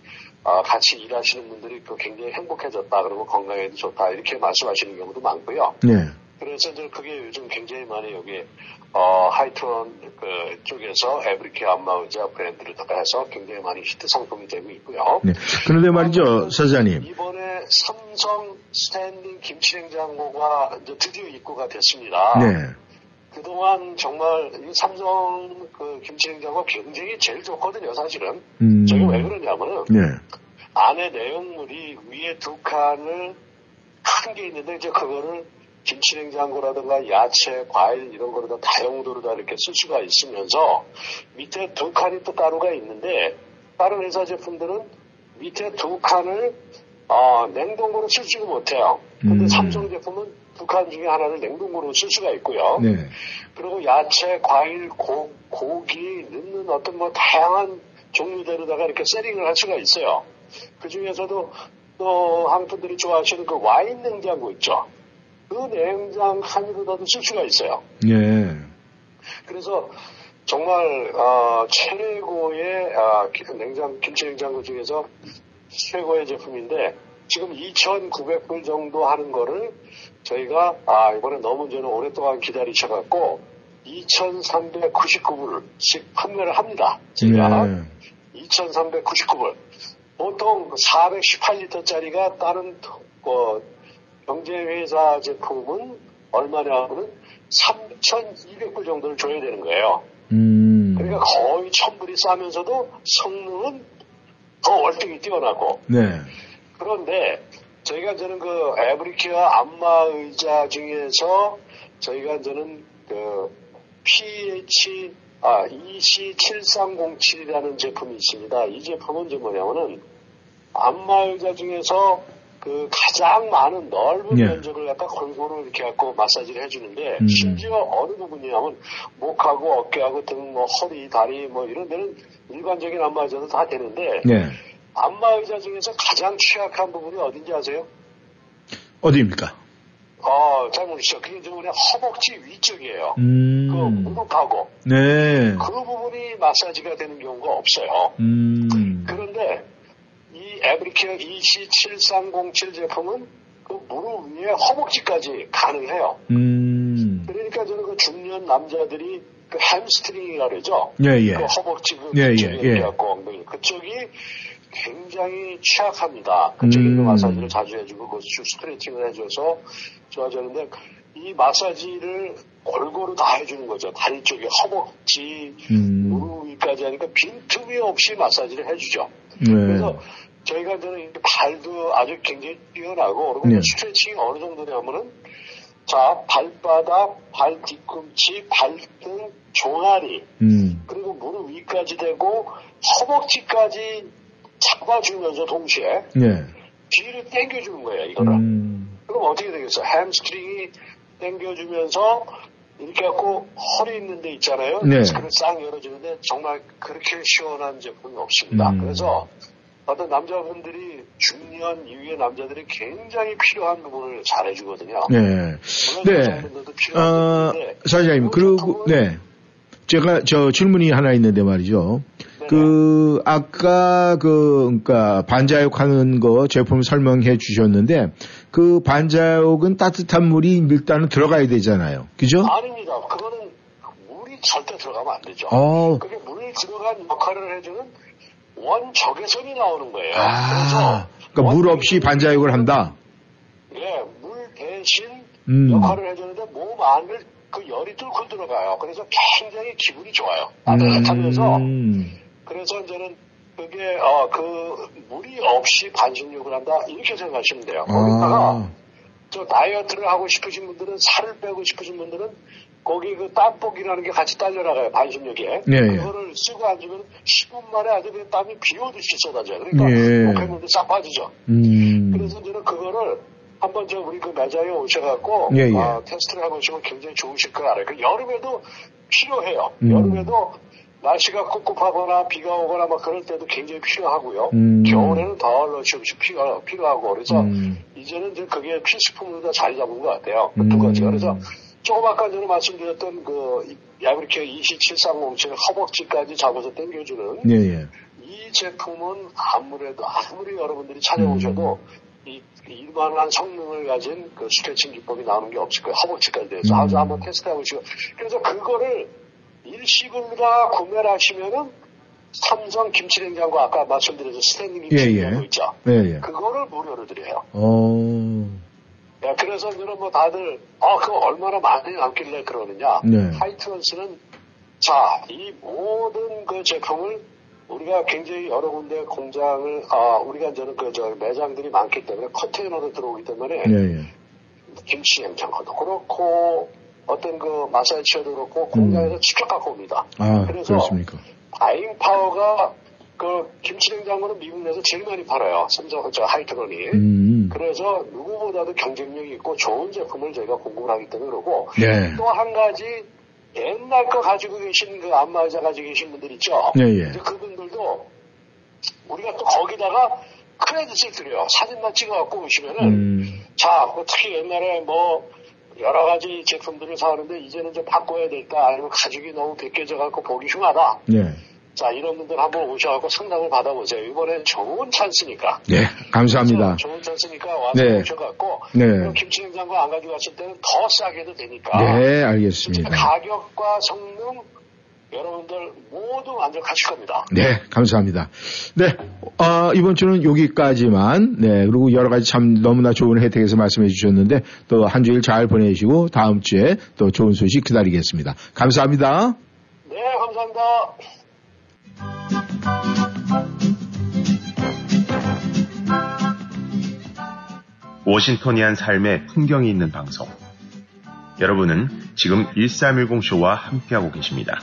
같이 일하시는 분들이 또 굉장히 행복해졌다 그러고 건강에도 좋다 이렇게 말씀하시는 경우도 많고요. 예. 그래서 이제 그게 요즘 굉장히 많이 여기 하이트론 그 쪽에서 에브리케어 안마의자 브랜드를 해서 굉장히 많이 히트 상품이 되고 있고요. 네. 그런데 말이죠, 사장님. 이번에 삼성 스탠딩 김치냉장고가 이제 드디어 입고가 됐습니다. 네. 그동안 정말 삼성 그 김치냉장고가 굉장히 제일 좋거든요, 사실은. 저게 왜 그러냐면은 네. 안에 내용물이 위에 두 칸을 큰 게 있는데 이제 그거를 김치냉장고라든가 야채, 과일 이런 거를 다 다용도로 다 이렇게 쓸 수가 있으면서 밑에 두 칸이 또 따로가 있는데 다른 회사 제품들은 밑에 두 칸을 냉동고로 쓸지도 못해요. 근데 삼성 제품은 두 칸 중에 하나를 냉동고로 쓸 수가 있고요. 네. 그리고 야채, 과일, 고기 넣는 어떤 뭐 다양한 종류대로다가 이렇게 세팅을 할 수가 있어요. 그 중에서도 또 한분들이 좋아하시는 그 와인 냉장고 있죠. 그 냉장 칸으로도 쓸 수가 있어요. 예. 그래서 정말 최고의 김치냉장고 중에서 최고의 제품인데 지금 2,900불 정도 하는 거를 저희가 이번에 너무 저는 오랫동안 기다리셔갖고 2,399불씩 판매를 합니다. 제가 예. 2,399불. 보통 418리터짜리가 다른 경제회사 제품은 얼마냐면 3,200불 정도를 줘야 되는 거예요. 그러니까 거의 1,000불이 싸면서도 성능은 더 월등히 뛰어나고. 네. 그런데 저희가 저는 그 에브리케어 안마 의자 중에서 저희가 저는 그 EC7307이라는 제품이 있습니다. 이 제품은 이제 뭐냐면은 안마 의자 중에서 그 가장 많은 넓은 면적을 약간 골고루 이렇게 갖고 마사지를 해주는데 심지어 어느 부분이냐면 목하고 어깨하고 등, 뭐 허리, 다리 뭐 이런 데는 일반적인 안마 의자도 다 되는데 안마 의자 중에서 가장 취약한 부분이 어딘지 아세요? 어디입니까? 잘 모르시죠. 그게 이제 우리 허벅지 위쪽이에요. 그 무릎하고 그 부분이 마사지가 되는 경우가 없어요. 그런데 이 에브리케어 EC7307 제품은 그 무릎 위에 허벅지까지 가능해요. 그러니까 저는 그 중년 남자들이 그 햄스트링이라고 그러죠. 그 허벅지 그쪽이고 엉덩이 그쪽이 굉장히 취약합니다. 그쪽에 마사지를 자주 해주고 그 스트레칭을 해줘서 좋아졌는데 이 마사지를 골고루 다 해주는 거죠. 다리 쪽에 허벅지, 무릎 위까지 하니까 빈틈이 없이 마사지를 해주죠. 그래서 저희가 저는 발도 아주 굉장히 뛰어나고 그리고 스트레칭이 어느 정도냐면은 자 발바닥, 발 뒤꿈치, 발등, 종아리 그리고 무릎 위까지 되고 허벅지까지 잡아주면서 동시에 뒤를 당겨주는 거예요. 이거를 그럼 어떻게 되겠어요? 햄스트링이 당겨주면서 이렇게 갖고 허리 있는 데 있잖아요. 디스크를 싹 열어주는데 정말 그렇게 시원한 제품이 없습니다. 그래서 어떤 남자분들이 중년 이후의 남자들이 굉장히 필요한 부분을 잘해주거든요. 여자분들도 필요한 부분인데 사장님 그리고 제가 저 질문이 하나 있는데 말이죠. 그 아까 그러니까 반자욕하는 거 제품 설명해 주셨는데 그 반자욕은 따뜻한 물이 일단은 들어가야 되잖아요, 그죠? 아닙니다. 그거는 물이 절대 들어가면 안 되죠. 그게 물이 들어간 역할을 해주는 원적외선이 나오는 거예요. 그래서 그러니까 물 없이 반자욕을 한다. 물 대신 역할을 해주는데 몸 안을 그 열이 뚫고 들어가요. 그래서 굉장히 기분이 좋아요. 따뜻하면서 그래서 저는 그게 그 물이 없이 반신욕을 한다 이렇게 생각하시면 돼요. 거기다가 저 다이어트를 하고 싶으신 분들은 살을 빼고 싶으신 분들은 거기 그 땀복이라는 게 같이 딸려나가요. 반신욕에 그거를 쓰고 앉으면 10분 만에 아주 그냥 땀이 비오듯이 쏟아져요. 그러니까 목욕물도 싹 빠지죠. 그래서 저는 그거를 한번 저 우리 그 매장에 오셔갖고 테스트를 해보시면 굉장히 좋으실 걸 알아요. 그 여름에도 필요해요. 여름에도 날씨가 꿉꿉하거나 비가 오거나 막 그럴 때도 굉장히 필요하고요. 겨울에는 더울로 지금씩 필요하고 그래서 이제는 이제 그게 필수품으로 다 자리 잡은 것 같아요. 그 두 가지가. 그래서 조금 아까 전에 말씀드렸던 그 에브리케어 EC7307 허벅지까지 잡아서 당겨주는 이 제품은 아무래도 아무리 여러분들이 찾아오셔도 일반한 성능을 가진 그 스트레칭 기법이 나오는 게 없을 거예요. 허벅지까지 돼서 아주 한번 테스트해보시고 그래서 그거를 일식으로 다 구매를 하시면은 삼성 김치냉장고 아까 말씀드렸죠. 스탠딩 김치냉장고 있죠. 그거를 무료로 드려요. 그래서 저는 뭐 다들 그거 얼마나 많이 남길래 그러느냐. 하이트론스는 자, 이 모든 그 제품을 우리가 굉장히 여러 군데 공장을 우리가 저는 그 매장들이 많기 때문에 컨테이너로 들어오기 때문에 김치냉장고도 그렇고 어떤 그 마사지 체어도 그렇고 공장에서 직접 갖고 옵니다. 그래서 그렇습니까? 바잉 파워가 그 김치냉장고는 미국 내에서 제일 많이 팔아요. 삼성 하이트론이. 그래서 누구보다도 경쟁력이 있고 좋은 제품을 저희가 공급하기 때문에 그러고 또 한 가지 옛날 거 가지고 계신 그 안마의자 가지고 계신 분들 있죠. 그분들도 우리가 또 거기다가 크레딧을 드려요. 사진만 찍어갖고 오시면은 자, 특히 옛날에 뭐 여러 가지 제품들을 사오는데 이제는 좀 바꿔야 될까 아니면 가죽이 너무 벗겨져갖고 보기 흉하다. 자, 이런 분들 한번 오셔갖고 상담을 받아보세요. 이번엔 좋은 찬스니까. 감사합니다. 좋은 찬스니까 와서 오셔갖고 김치냉장고 안 가져갔을 때는 더 싸게도 되니까. 알겠습니다. 가격과 성능 여러분들 모두 만족하실 겁니다. 감사합니다. 이번 주는 여기까지만, 그리고 여러 가지 참 너무나 좋은 혜택에서 말씀해 주셨는데, 또 한 주일 잘 보내시고, 다음 주에 또 좋은 소식 기다리겠습니다. 감사합니다. 감사합니다. 워싱턴이한 삶의 풍경이 있는 방송. 여러분은 지금 1310 쇼와 함께하고 계십니다.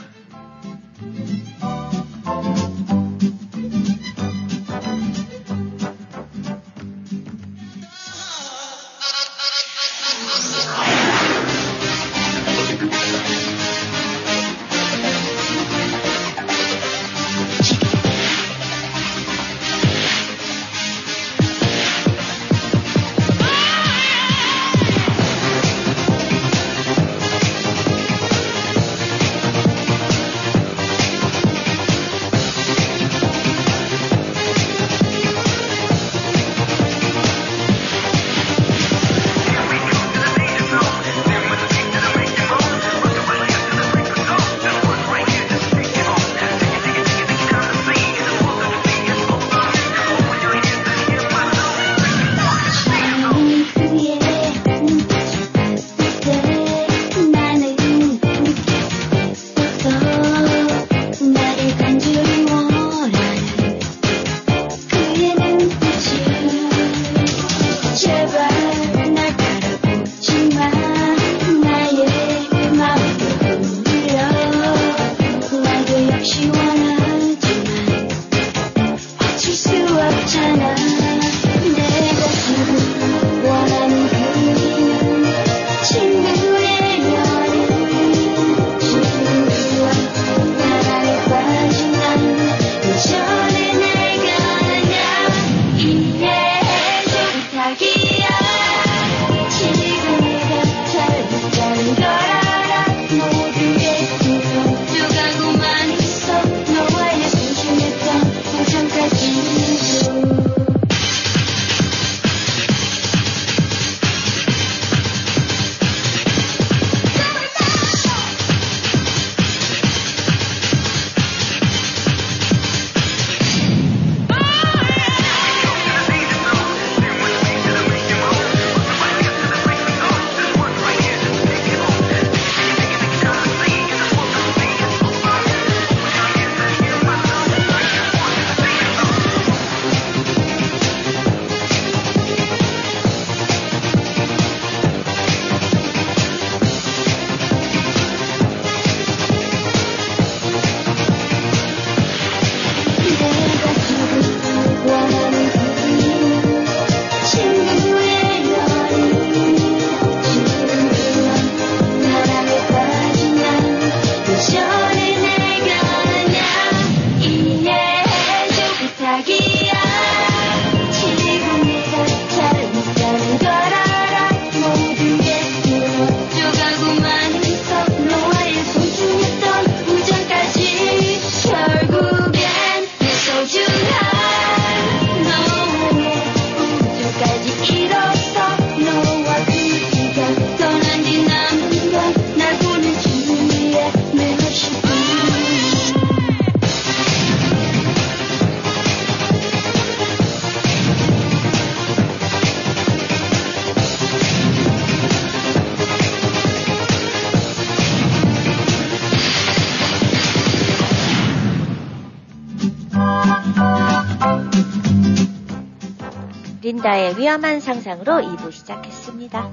린다의 위험한 상상으로 2부 시작했습니다.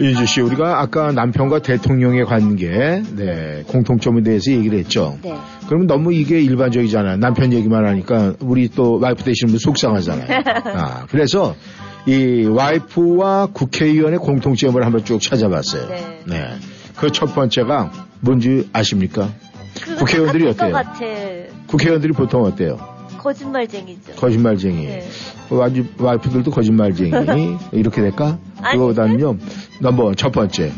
윤주 씨, 우리가 아까 남편과 대통령의 관계, 네, 공통점에 대해서 얘기를 했죠. 네. 그러면 너무 이게 일반적이잖아요. 남편 얘기만 하니까 우리 또 와이프 되시는 분 속상하잖아요. 아, 그래서 이 와이프와 국회의원의 공통점을 한번 쭉 찾아봤어요. 네. 네. 그 첫 번째가 뭔지 아십니까? 국회의원들이 어때요? 국회의원들이 보통 어때요? 거짓말쟁이죠. 거짓말쟁이. 네. 와이프들도 거짓말쟁이. 이렇게 될까? 그거보다는요. 넘버 첫 번째.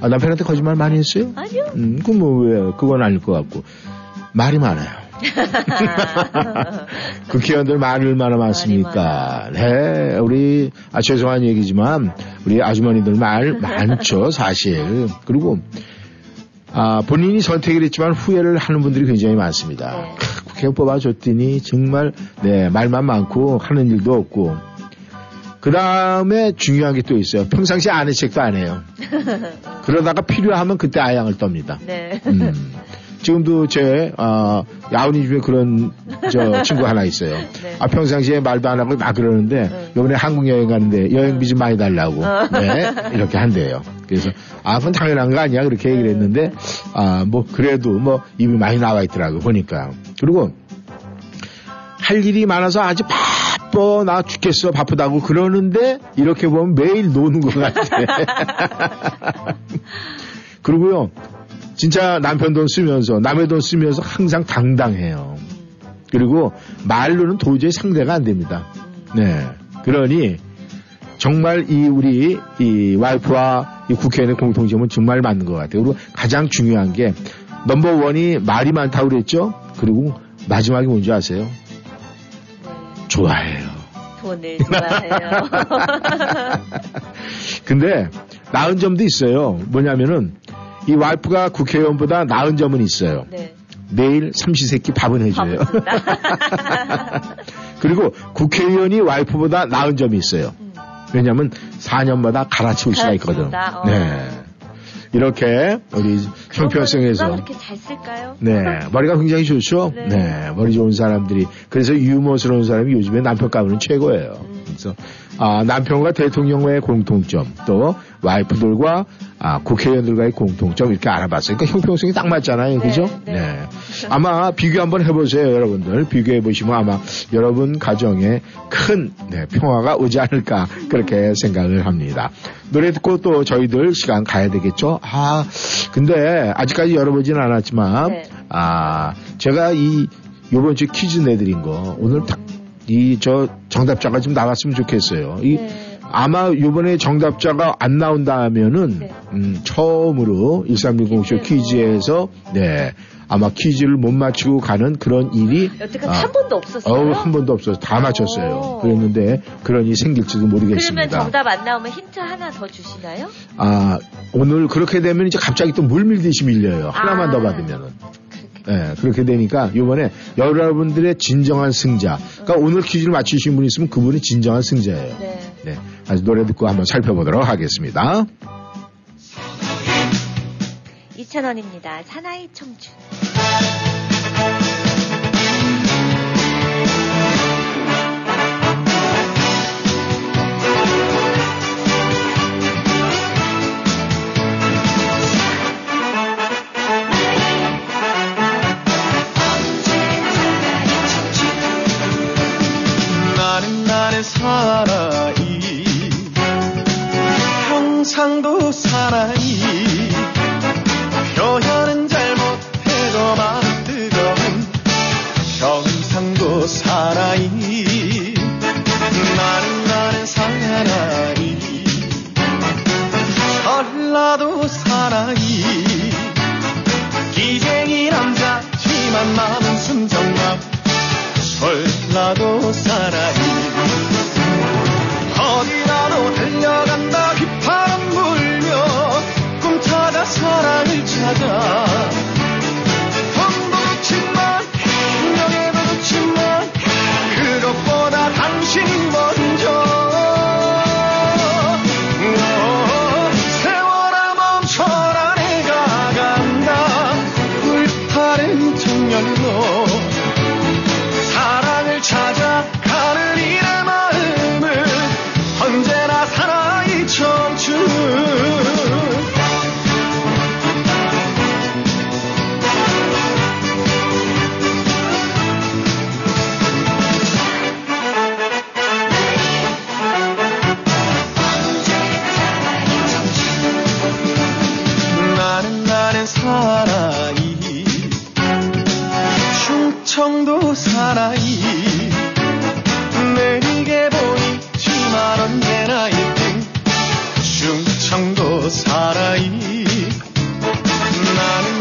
아, 남편한테 거짓말 많이 했어요? 아니요. 그럼 뭐 왜? 그건 아닐 것 같고. 말이 많아요. 국회의원들 말이 많습니까? 네, 우리 죄송한 얘기지만 우리 아주머니들 말 많죠, 사실. 그리고 본인이 선택을 했지만 후회를 하는 분들이 굉장히 많습니다. 네. 뽑아줬더니 정말 네 말만 많고 하는 일도 없고. 그 다음에 중요한 게 또 있어요. 평상시 아내 책도 안 해요. 그러다가 필요하면 그때 아양을 떱니다. 네. 지금도 제 야훈이 집에 그런 저 친구 하나 있어요. 네. 아 평상시에 말도 안 하고 막 그러는데 네. 이번에 한국 여행 가는데 여행비 좀 많이 달라고 네, 이렇게 한대요. 그래서 아 그건 당연한 거 아니야 그렇게 얘기를 했는데 아 뭐 그래도 뭐 입이 많이 나와 있더라고 보니까. 그리고 할 일이 많아서 아주 바빠 나 죽겠어 바쁘다고 그러는데 이렇게 보면 매일 노는 것 같아. 그리고요 진짜 남편 돈 쓰면서 남의 돈 쓰면서 항상 당당해요. 그리고 말로는 도저히 상대가 안 됩니다. 네, 그러니 정말 이 우리 이 와이프와 이 국회의원의 공통점은 정말 맞는 것 같아요. 그리고 가장 중요한 게 넘버원이 말이 많다고 그랬죠. 그리고 마지막이 뭔지 아세요? 좋아해요. 돈을 좋아해요. 근데 나은 점도 있어요. 뭐냐면은 이 와이프가 국회의원보다 나은 점은 있어요. 네. 매일 삼시세끼 밥은 해줘요. 그리고 국회의원이 와이프보다 나은 점이 있어요. 왜냐하면 4년마다 갈아치울 수가 있거든. 네. 이렇게 우리 형편성에서 이렇게 잘 쓸까요? 네, 머리가 굉장히 좋죠. 네. 네, 머리 좋은 사람들이 그래서 유머스러운 사람이 요즘에 남편 가면 최고예요. 그래서 남편과 대통령과의 공통점 또 와이프들과 국회의원들과의 공통점 이렇게 알아봤어요. 그러니까 형평성이 딱 맞잖아요, 그죠? 네, 네. 네. 아마 비교 한번 해보세요, 여러분들. 비교해 보시면 아마 여러분 가정에 큰 네, 평화가 오지 않을까 그렇게 생각을 합니다. 노래 듣고 또 저희들 시간 가야 되겠죠? 아, 근데 아직까지 열어보지는 않았지만 네. 제가 요번 주 퀴즈 내드린 거 오늘 딱 정답자가 좀 나왔으면 좋겠어요. 네. 아마 요번에 정답자가 안 나온다면은, 네. 처음으로 1310쇼 퀴즈에서, 네, 아마 퀴즈를 못 맞추고 가는 그런 일이. 여태까지 한 번도 없었어요. 한 번도 없었어요. 다 맞췄어요. 그랬는데, 그런 일이 생길지도 모르겠습니다. 그러면 정답 안 나오면 힌트 하나 더 주시나요? 오늘 그렇게 되면 이제 갑자기 또 물밀듯이 밀려요. 하나만 더 받으면은. 네, 그렇게 되니까 이번에 여러분들의 진정한 승자 그러니까 오늘 퀴즈를 맞추신 분이 있으면 그분이 진정한 승자예요. 네. 네, 아주 노래 듣고 한번 살펴보도록 하겠습니다. 이찬원입니다. 사나이 청춘. 사나이 평상도 사나이 표현은 잘못해도 마음 뜨거운 평상도 사나이 나는 사나이 전라도 사나이 기생이 남자지만 마음은 순정남 전라도 사나이 어디라도 달려간다 휘파람 불며 꿈타다 사랑을 찾아 돈도 좋지만 명예도 좋지만 그것보다 당신이 먼저 세월아 멈춰라 내가 간다 불타는 청년으로 사랑을 찾아가는 이래 언제나 사나이 청춘 나는 사나이 충청도 사나이 언제나 1등 충청도 사나이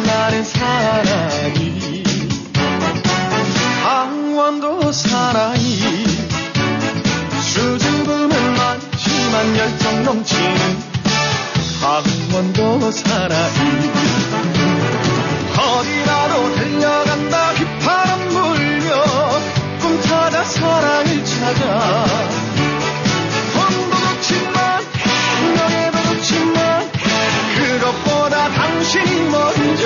나는 사나이 강원도 사나이 수줍음은 많지만 열정 넘치는 강원도 사나이 어디라도 들려간다 휘파람 불며 꿈타다 사랑을 찾아 너에도 좋지만 그것보다 당신이 먼저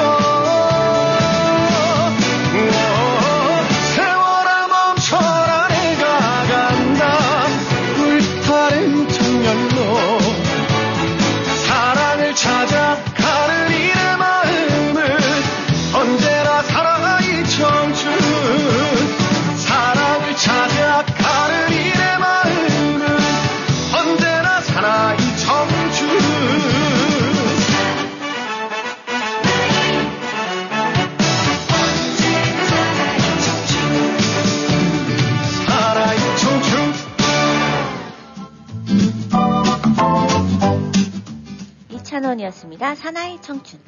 5,000원이었습니다. 사나이 청춘.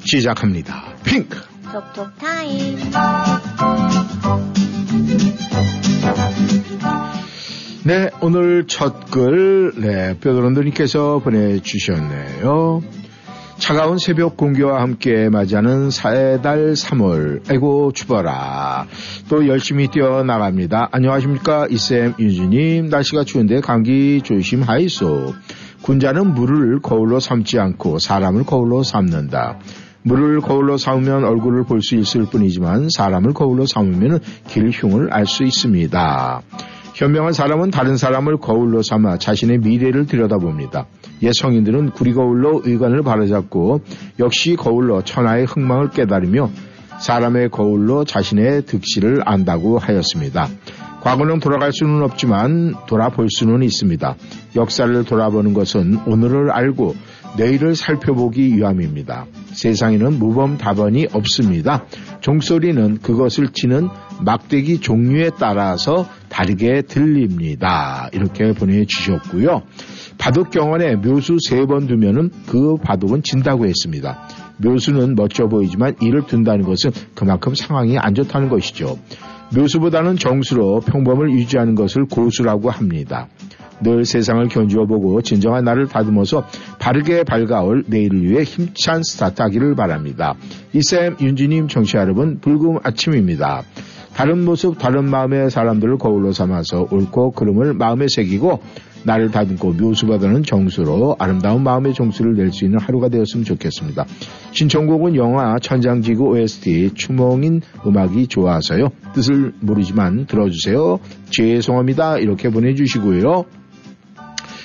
시작합니다. 핑크. 톡톡 타임. 네, 오늘 첫 글, 네, 뼈도런더님께서 보내주셨네요. 차가운 새벽 공기와 함께 맞이하는 새달 3월. 아이고, 추워라. 또 열심히 뛰어나갑니다. 안녕하십니까. 이쌤, 윤주님. 날씨가 추운데 감기 조심하이소. 군자는 물을 거울로 삼지 않고 사람을 거울로 삼는다. 물을 거울로 삼으면 얼굴을 볼 수 있을 뿐이지만 사람을 거울로 삼으면 길흉을 알 수 있습니다. 현명한 사람은 다른 사람을 거울로 삼아 자신의 미래를 들여다봅니다. 예성인들은 구리거울로 의관을 바로잡고 역시 거울로 천하의 흥망을 깨달으며 사람의 거울로 자신의 득실을 안다고 하였습니다. 과거는 돌아갈 수는 없지만 돌아볼 수는 있습니다. 역사를 돌아보는 것은 오늘을 알고 내일을 살펴보기 위함입니다. 세상에는 무범답안이 없습니다. 종소리는 그것을 치는 막대기 종류에 따라서 다르게 들립니다. 이렇게 보내주셨고요. 바둑 경원에 묘수 3번 두면은 그 바둑은 진다고 했습니다. 묘수는 멋져 보이지만 이를 둔다는 것은 그만큼 상황이 안 좋다는 것이죠. 묘수보다는 정수로 평범을 유지하는 것을 고수라고 합니다. 늘 세상을 견주어보고 진정한 나를 다듬어서 바르게 밝아올 내일을 위해 힘찬 스타트하기를 바랍니다. 이쌤, 윤주님, 청취자 여러분, 불금 아침입니다. 다른 모습, 다른 마음의 사람들을 거울로 삼아서 옳고 그름을 마음에 새기고 나를 다듬고 묘수받는 정수로 아름다운 마음의 정수를 낼 수 있는 하루가 되었으면 좋겠습니다. 신청곡은 영화 천장지구 OST 추몽인 음악이 좋아서요. 뜻을 모르지만 들어주세요. 죄송합니다. 이렇게 보내주시고요.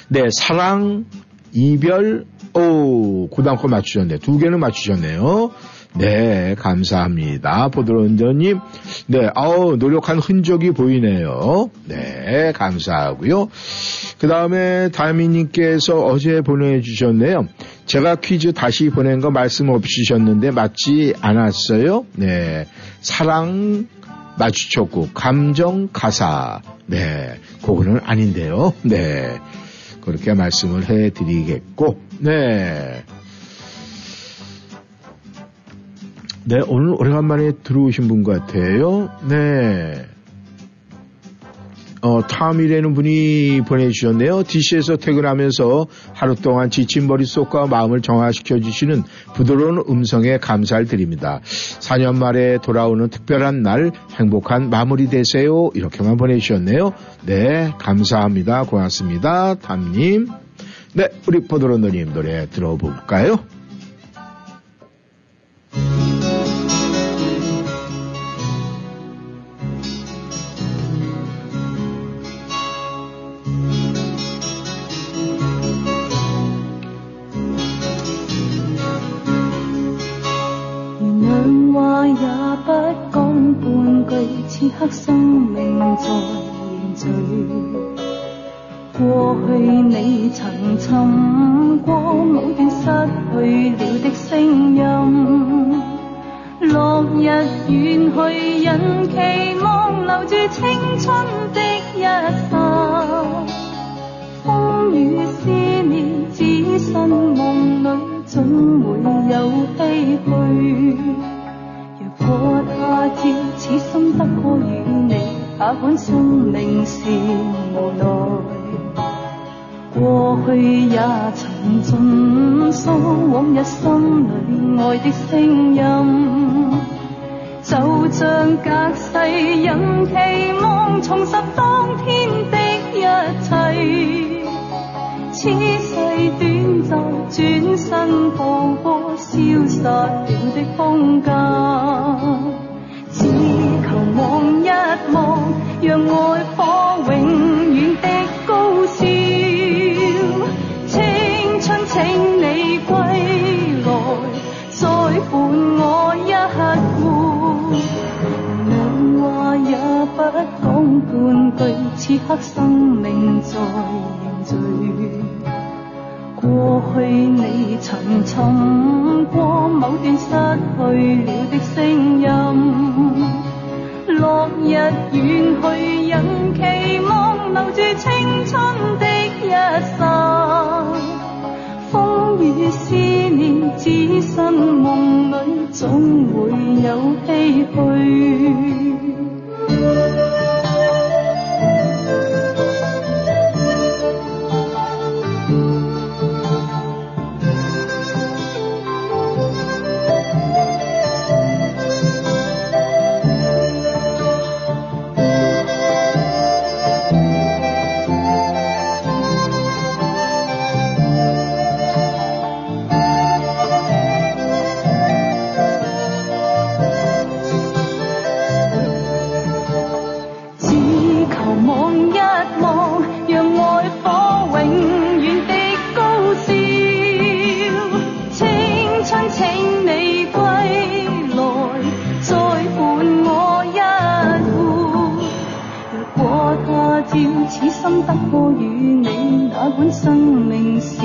네, 사랑, 이별, 오, 고단코 맞추셨네. 2개는 맞추셨네요. 네, 감사합니다. 보드런더님. 네, 아우, 노력한 흔적이 보이네요. 네, 감사하고요. 그 다음에 다미님께서 어제 보내주셨네요. 제가 퀴즈 다시 보낸 거 말씀 없으셨는데 맞지 않았어요? 네, 사랑 맞추셨고, 감정, 가사. 네, 그거는 아닌데요. 네, 그렇게 말씀을 해드리겠고, 네. 네, 오늘 오래간만에 들어오신 분 같아요. 네. 탐이라는 분이 보내주셨네요. DC에서 퇴근하면서 하루 동안 지친 머릿속과 마음을 정화시켜주시는 부드러운 음성에 감사를 드립니다. 4년 말에 돌아오는 특별한 날 행복한 마무리 되세요. 이렇게만 보내주셨네요. 네, 감사합니다. 고맙습니다. 탐님. 네, 우리 보드런더님 노래 들어볼까요?此刻生命在凝聚，過去你曾尋過某段失去了的聲音，落日遠去引期望留住青春的一剎，風雨思念只身夢裏總會有唏噓，我他朝此心得過與你，把本生命是無奈，過去也曾盡訴往日心裏愛的聲音，就像隔世人期望重拾當天的一切，此世短暫轉身步過消失了的風格，只求望一望，讓愛火永遠的高燒，青春請你歸來，再伴我一活，兩話也不講半句，此刻生命在凝聚，過去你曾尋過某段失去了的聲音，落日遠去引期望留住青春的一剎，總會有唏噓。此心不過與你那本生命是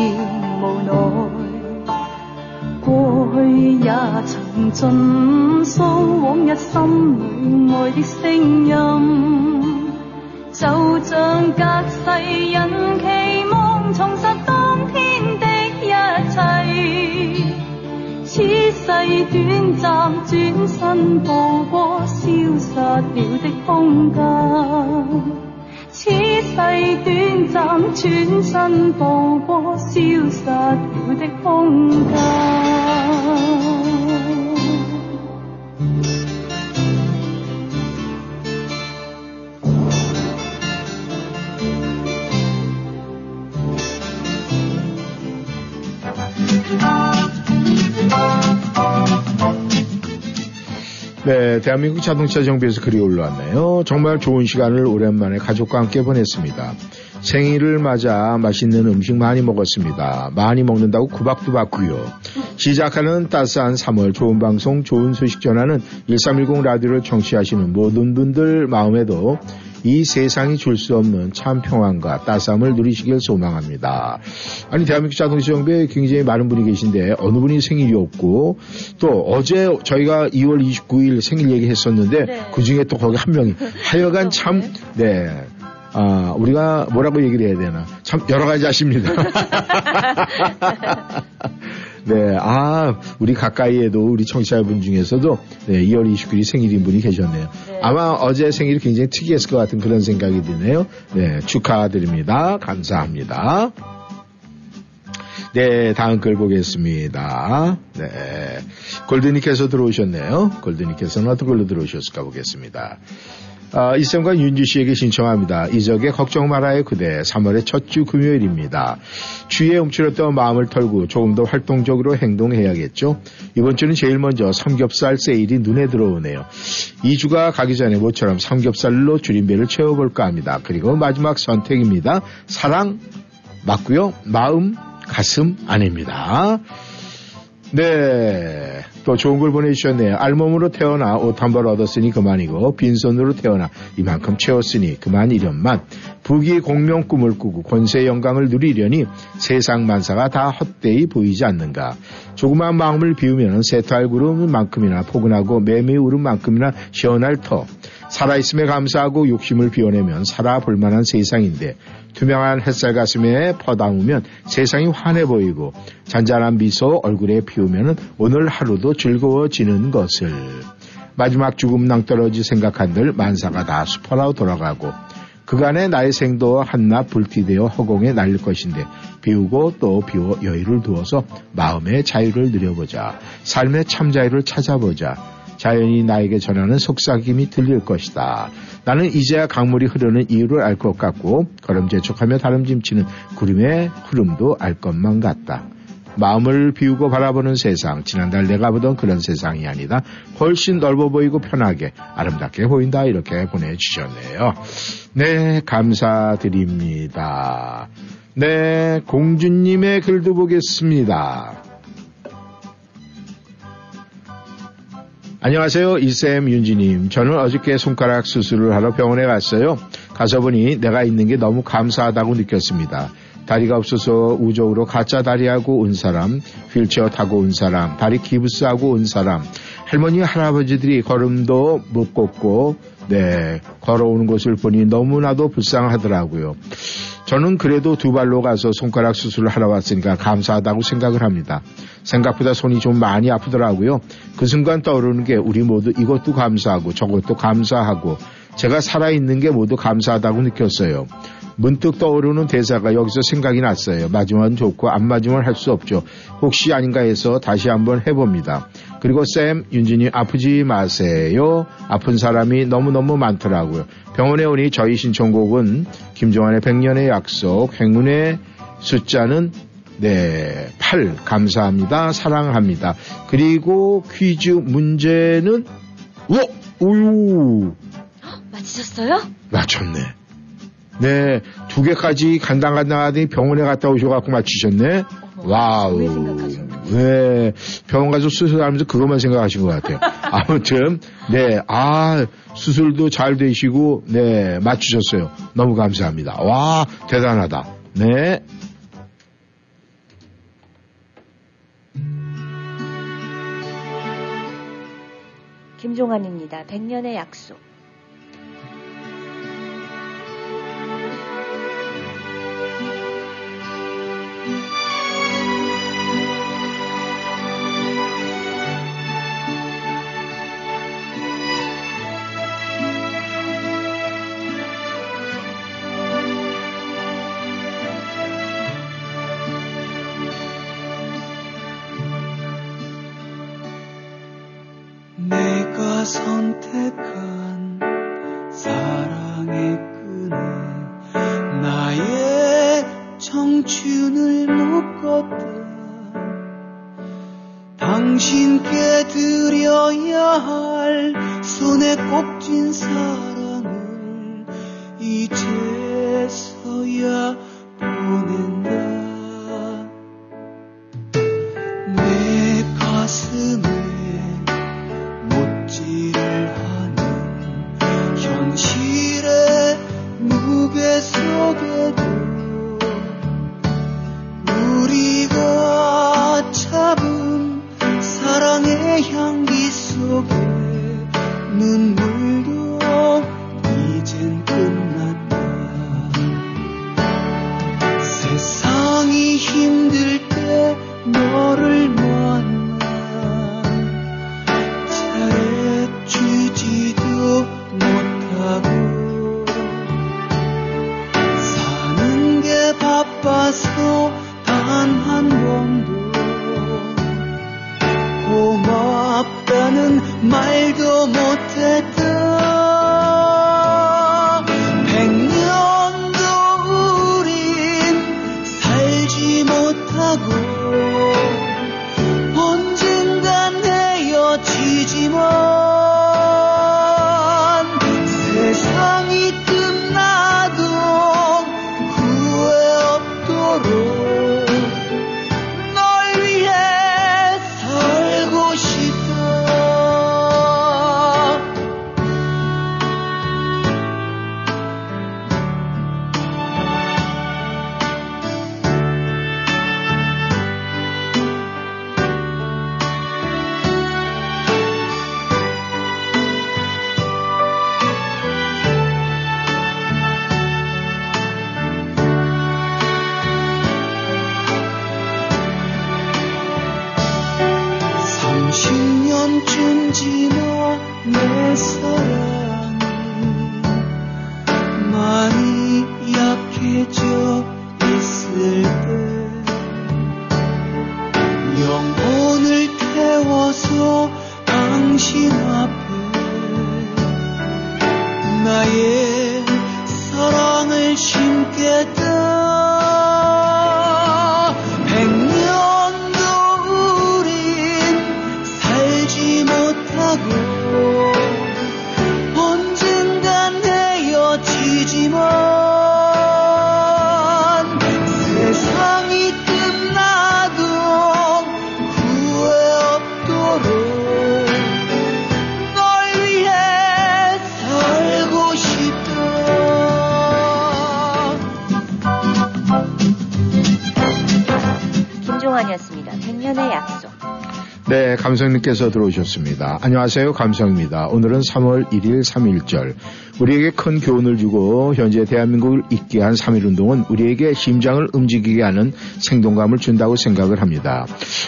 無奈，過去也曾盡訴往日心裏愛的聲音，就像隔世人期望重拾當天的一切，此世短暫轉身步過消失了的空間。此世短暫轉身步過消失了的空間。네, 대한민국 자동차 정비에서 글이 올라왔네요. 정말 좋은 시간을 오랜만에 가족과 함께 보냈습니다. 생일을 맞아 맛있는 음식 많이 먹었습니다. 많이 먹는다고 구박구박구요. 시작하는 따스한 3월 좋은 방송, 좋은 소식 전하는 1310 라디오를 청취하시는 모든 분들 마음에도 이 세상이 줄 수 없는 참 평안과 따스함을 누리시길 소망합니다. 아니, 대한민국 자동차 정비에 굉장히 많은 분이 계신데 어느 분이 생일이 없고, 또 어제 저희가 2월 29일 생일 얘기했었는데 네. 그중에 또 거기 한 명이 하여간 참 네. 아, 우리가 뭐라고 얘기를 해야 되나, 참 여러 가지 하십니다. 네, 아, 우리 가까이에도 우리 청취자분 중에서도 네, 2월 29일 생일인 분이 계셨네요. 네. 아마 어제 생일이 굉장히 특이했을 것 같은 그런 생각이 드네요. 네, 축하드립니다. 감사합니다. 네, 다음 글 보겠습니다. 네, 골드님께서 들어오셨네요. 골드님께서는 어떤 걸로 들어오셨을까 보겠습니다. 이쌤과 윤주씨에게 신청합니다. 이적의 걱정 말아요 그대. 3월의 첫 주 금요일입니다. 주위에 움츠렸던 마음을 털고 조금 더 활동적으로 행동해야겠죠. 이번 주는 제일 먼저 삼겹살 세일이 눈에 들어오네요. 2주가 가기 전에 모처럼 삼겹살로 줄임배를 채워볼까 합니다. 그리고 마지막 선택입니다. 사랑 맞고요, 마음, 가슴 아닙니다. 네, 또 좋은 걸 보내주셨네요. 알몸으로 태어나 옷 한 벌 얻었으니 그만이고, 빈손으로 태어나 이만큼 채웠으니 그만 이련만, 부귀 공명 꿈을 꾸고 권세 영광을 누리려니 세상 만사가 다 헛되이 보이지 않는가. 조그마한 마음을 비우면 새털 구름만큼이나 포근하고 매미 울음만큼이나 시원할 터. 살아있음에 감사하고 욕심을 비워내면 살아볼 만한 세상인데, 투명한 햇살 가슴에 퍼담으면 세상이 환해 보이고, 잔잔한 미소 얼굴에 피우면 오늘 하루도 즐거워지는 것을. 마지막 죽음 낭떠러지 생각한들 만사가 다 수포로 돌아가고, 그간의 나의 생도 한낱 불티되어 허공에 날릴 것인데, 비우고 또 비워 여유를 두어서 마음의 자유를 누려보자. 삶의 참 자유를 찾아보자. 자연이 나에게 전하는 속삭임이 들릴 것이다. 나는 이제야 강물이 흐르는 이유를 알 것 같고, 걸음재촉하며 다름짐치는 구름의 흐름도 알 것만 같다. 마음을 비우고 바라보는 세상, 지난달 내가 보던 그런 세상이 아니다. 훨씬 넓어 보이고 편하게 아름답게 보인다. 이렇게 보내주셨네요. 네, 감사드립니다. 네, 공주님의 글도 보겠습니다. 안녕하세요, 이쌤, 윤지님. 저는 어저께 손가락 수술을 하러 병원에 갔어요. 가서 보니 내가 있는 게 너무 감사하다고 느꼈습니다. 다리가 없어서 우적으로 가짜 다리하고 온 사람, 휠체어 타고 온 사람, 다리 기부스하고 온 사람, 할머니, 할아버지들이 걸음도 못 걷고, 네, 걸어오는 것을 보니 너무나도 불쌍하더라고요. 저는 그래도 두 발로 가서 손가락 수술을 하러 왔으니까 감사하다고 생각을 합니다. 생각보다 손이 좀 많이 아프더라고요. 그 순간 떠오르는 게 우리 모두 이것도 감사하고 저것도 감사하고 제가 살아있는 게 모두 감사하다고 느꼈어요. 문득 떠오르는 대사가 여기서 생각이 났어요. 맞으면 좋고 안 맞으면 할 수 없죠. 혹시 아닌가 해서 다시 한번 해봅니다. 그리고 쌤, 윤진이 아프지 마세요. 아픈 사람이 너무너무 많더라고요. 병원에 오니 저희 신청곡은 김종환의 100년의 약속, 행운의 숫자는 8, 감사합니다, 사랑합니다. 그리고 퀴즈 문제는 오유 맞으셨어요? 맞췄네. 네, 두 개까지 간당간당하더니 병원에 갔다 오셔갖고 맞추셨네. 와우. 네, 병원 가서 수술하면서 그것만 생각하신 것 같아요. 아무튼, 네, 수술도 잘 되시고, 네, 맞추셨어요. 너무 감사합니다. 와, 대단하다. 네. 김종환입니다. 100년의 약속. 선택한 사랑의 끈에 나의 청춘을 묶었다. 당신께 드려야 할 손에 꼭 쥔 사랑을 이제서야 보낸다. 내 가슴에 무게 속에도 우리가 잡은 사랑의 향기 속에 눈물도 이젠 끝났다. 세상이 힘들 때 너를 만나 잘해주지도 못하고 바빠서 단 한 번도 고맙다는 말도 못했다. 100년도 우린 살지 못하고 언젠간 헤어지지만 네, 감성님께서 들어오셨습니다. 안녕하세요, 감성입니다. 오늘은 3월 1일 3.1절. 우리에게 큰 교훈을 주고 현재 대한민국을 있게 한 3.1운동은 우리에게 심장을 움직이게 하는 생동감을 준다고 생각을 합니다.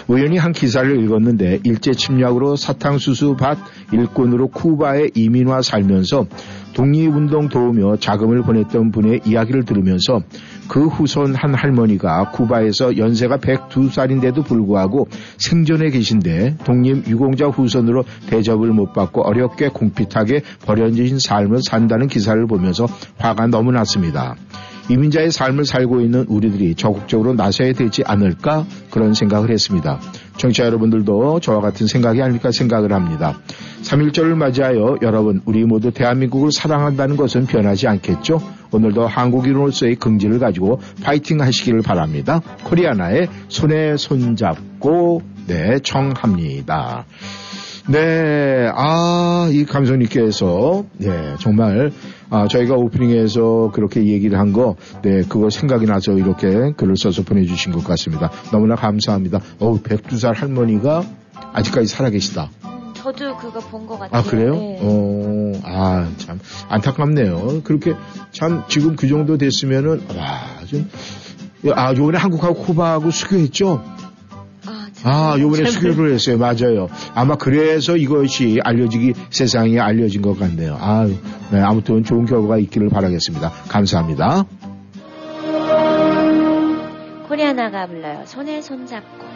우연히 한 기사를 읽었는데 일제 침략으로 사탕수수 밭 일꾼으로 쿠바에 이민와 살면서 독립운동 도우며 자금을 보냈던 분의 이야기를 들으면서 그 후손 한 할머니가 쿠바에서 연세가 102살인데도 불구하고 생존해 계신데 독립유공자 후손으로 대접을 못 받고 어렵게 공핍하게 버려진 삶을 산다는 기사를 보면서 화가 너무 났습니다. 이민자의 삶을 살고 있는 우리들이 적극적으로 나서야 되지 않을까 그런 생각을 했습니다. 청취자 여러분들도 저와 같은 생각이 아닐까 생각을 합니다. 3.1절을 맞이하여 여러분 우리 모두 대한민국을 사랑한다는 것은 변하지 않겠죠? 오늘도 한국인으로서의 긍지를 가지고 파이팅 하시기를 바랍니다. 코리아나의 손에 손잡고 네 청합니다. 네, 이 감독님께서 네 정말 저희가 오프닝에서 그렇게 얘기를 한 거, 네, 그거 생각이 나서 이렇게 글을 써서 보내주신 것 같습니다. 너무나 감사합니다. 102살 할머니가 아직까지 살아계시다. 저도 그거 본 것 같아요. 아, 그래요? 네. 참 안타깝네요. 그렇게 참 지금 그 정도 됐으면은 요번에 한국하고 쿠바하고 수교했죠? 요번에 수교를 했어요. 맞아요. 아마 그래서 이것이 세상에 알려진 것 같네요. 네, 아무튼 좋은 결과가 있기를 바라겠습니다. 감사합니다. 코리아나가 불러요. 손에 손잡고.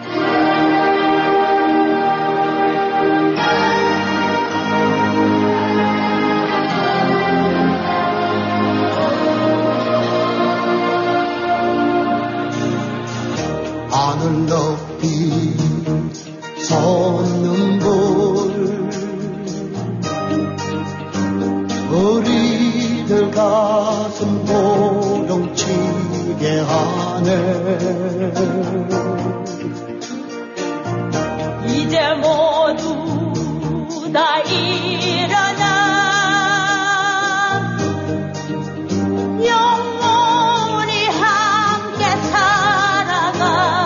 하늘 높이 솟는 불 우리들 가슴 보동치게 하네. 이제 모두 다 일어나 영원히 함께 살아가.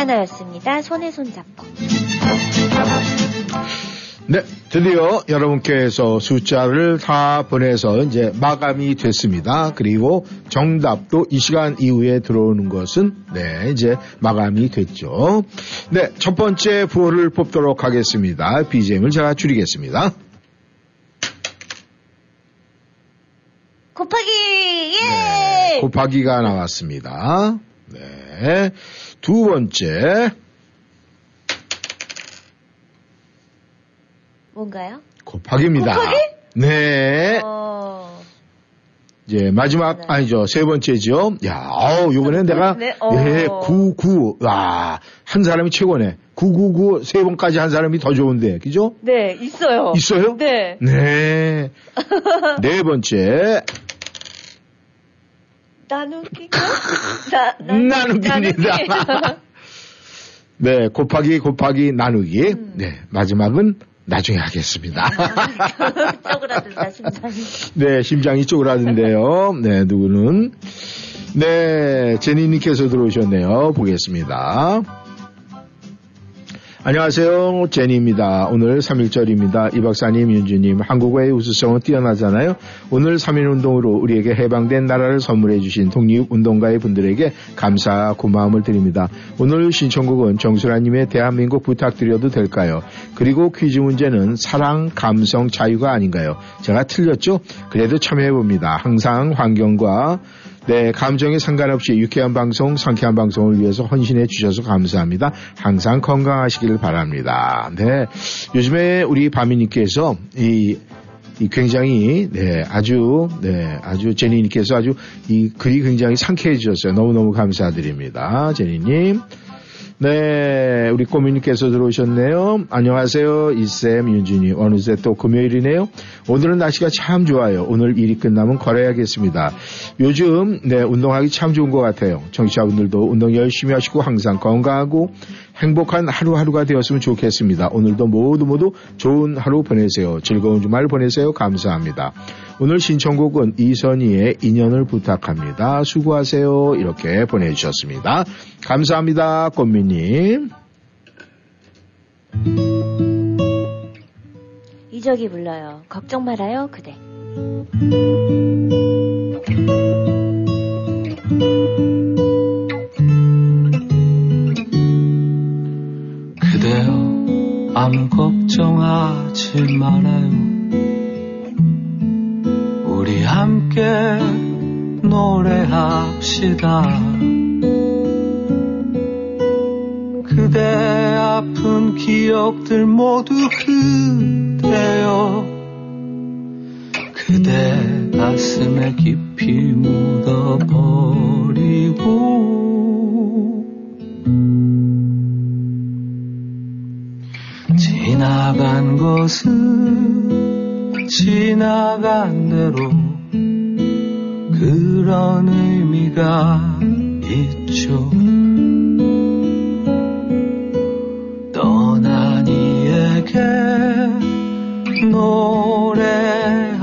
하나였습니다. 손에 손잡고. 네, 드디어 여러분께서 숫자를 다 보내서 이제 마감이 됐습니다. 그리고 정답도 이 시간 이후에 들어오는 것은 네, 이제 마감이 됐죠. 네, 첫 번째 부호를 뽑도록 하겠습니다. BGM을 제가 줄이겠습니다. 곱하기! 예! 네, 곱하기가 나왔습니다. 네, 두 번째. 뭔가요? 곱하기입니다. 곱하기? 네. 이제 마지막, 아니죠. 세 번째죠. 야, 어우, 요번엔 내가, 네, 99. 와, 한 사람이 최고네. 999, 세 번까지 한 사람이 더 좋은데, 그죠? 네, 있어요. 있어요? 네. 네. 네 번째. 나누기가? 나누기입니다. 네, 곱하기, 나누기. 네, 마지막은 나중에 하겠습니다. 쪼그라든다, 심장이. 네, 심장이 쪼그라든데요. 네, 누구는. 네, 제니님께서 들어오셨네요. 보겠습니다. 안녕하세요. 제니입니다. 오늘 3.1절입니다. 이 박사님, 윤주님, 한국어의 우수성은 뛰어나잖아요. 오늘 3.1운동으로 우리에게 해방된 나라를 선물해 주신 독립운동가의 분들에게 감사, 고마움을 드립니다. 오늘 신청곡은 정수라님의 대한민국 부탁드려도 될까요? 그리고 퀴즈 문제는 사랑, 감성, 자유가 아닌가요? 제가 틀렸죠? 그래도 참여해봅니다. 항상 환경과 네, 감정에 상관없이 유쾌한 방송, 상쾌한 방송을 위해서 헌신해 주셔서 감사합니다. 항상 건강하시길 바랍니다. 네, 요즘에 우리 바미님께서 이 굉장히 아주 제니님께서 아주 이 글이 굉장히 상쾌해 주셨어요. 너무너무 감사드립니다, 제니님. 네, 우리 꼬미님께서 들어오셨네요. 안녕하세요. 이쌤, 윤준이. 어느새 또 금요일이네요. 오늘은 날씨가 참 좋아요. 오늘 일이 끝나면 걸어야겠습니다. 요즘, 네, 운동하기 참 좋은 것 같아요. 청취자분들도 운동 열심히 하시고 항상 건강하고 행복한 하루하루가 되었으면 좋겠습니다. 오늘도 모두 좋은 하루 보내세요. 즐거운 주말 보내세요. 감사합니다. 오늘 신청곡은 이선희의 인연을 부탁합니다. 수고하세요. 이렇게 보내주셨습니다. 감사합니다. 꽃미님. 이적이 불러요. 걱정 말아요, 그대. 그대여 아무 걱정하지 말아요. 우리 함께 노래합시다. 그대 아픈 기억들 모두 그대여, 그대 가슴에 깊이 묻어버리고 지나간 것은 지나간 대로 그런 의미가 있죠. 떠난 이에게 노래하세요.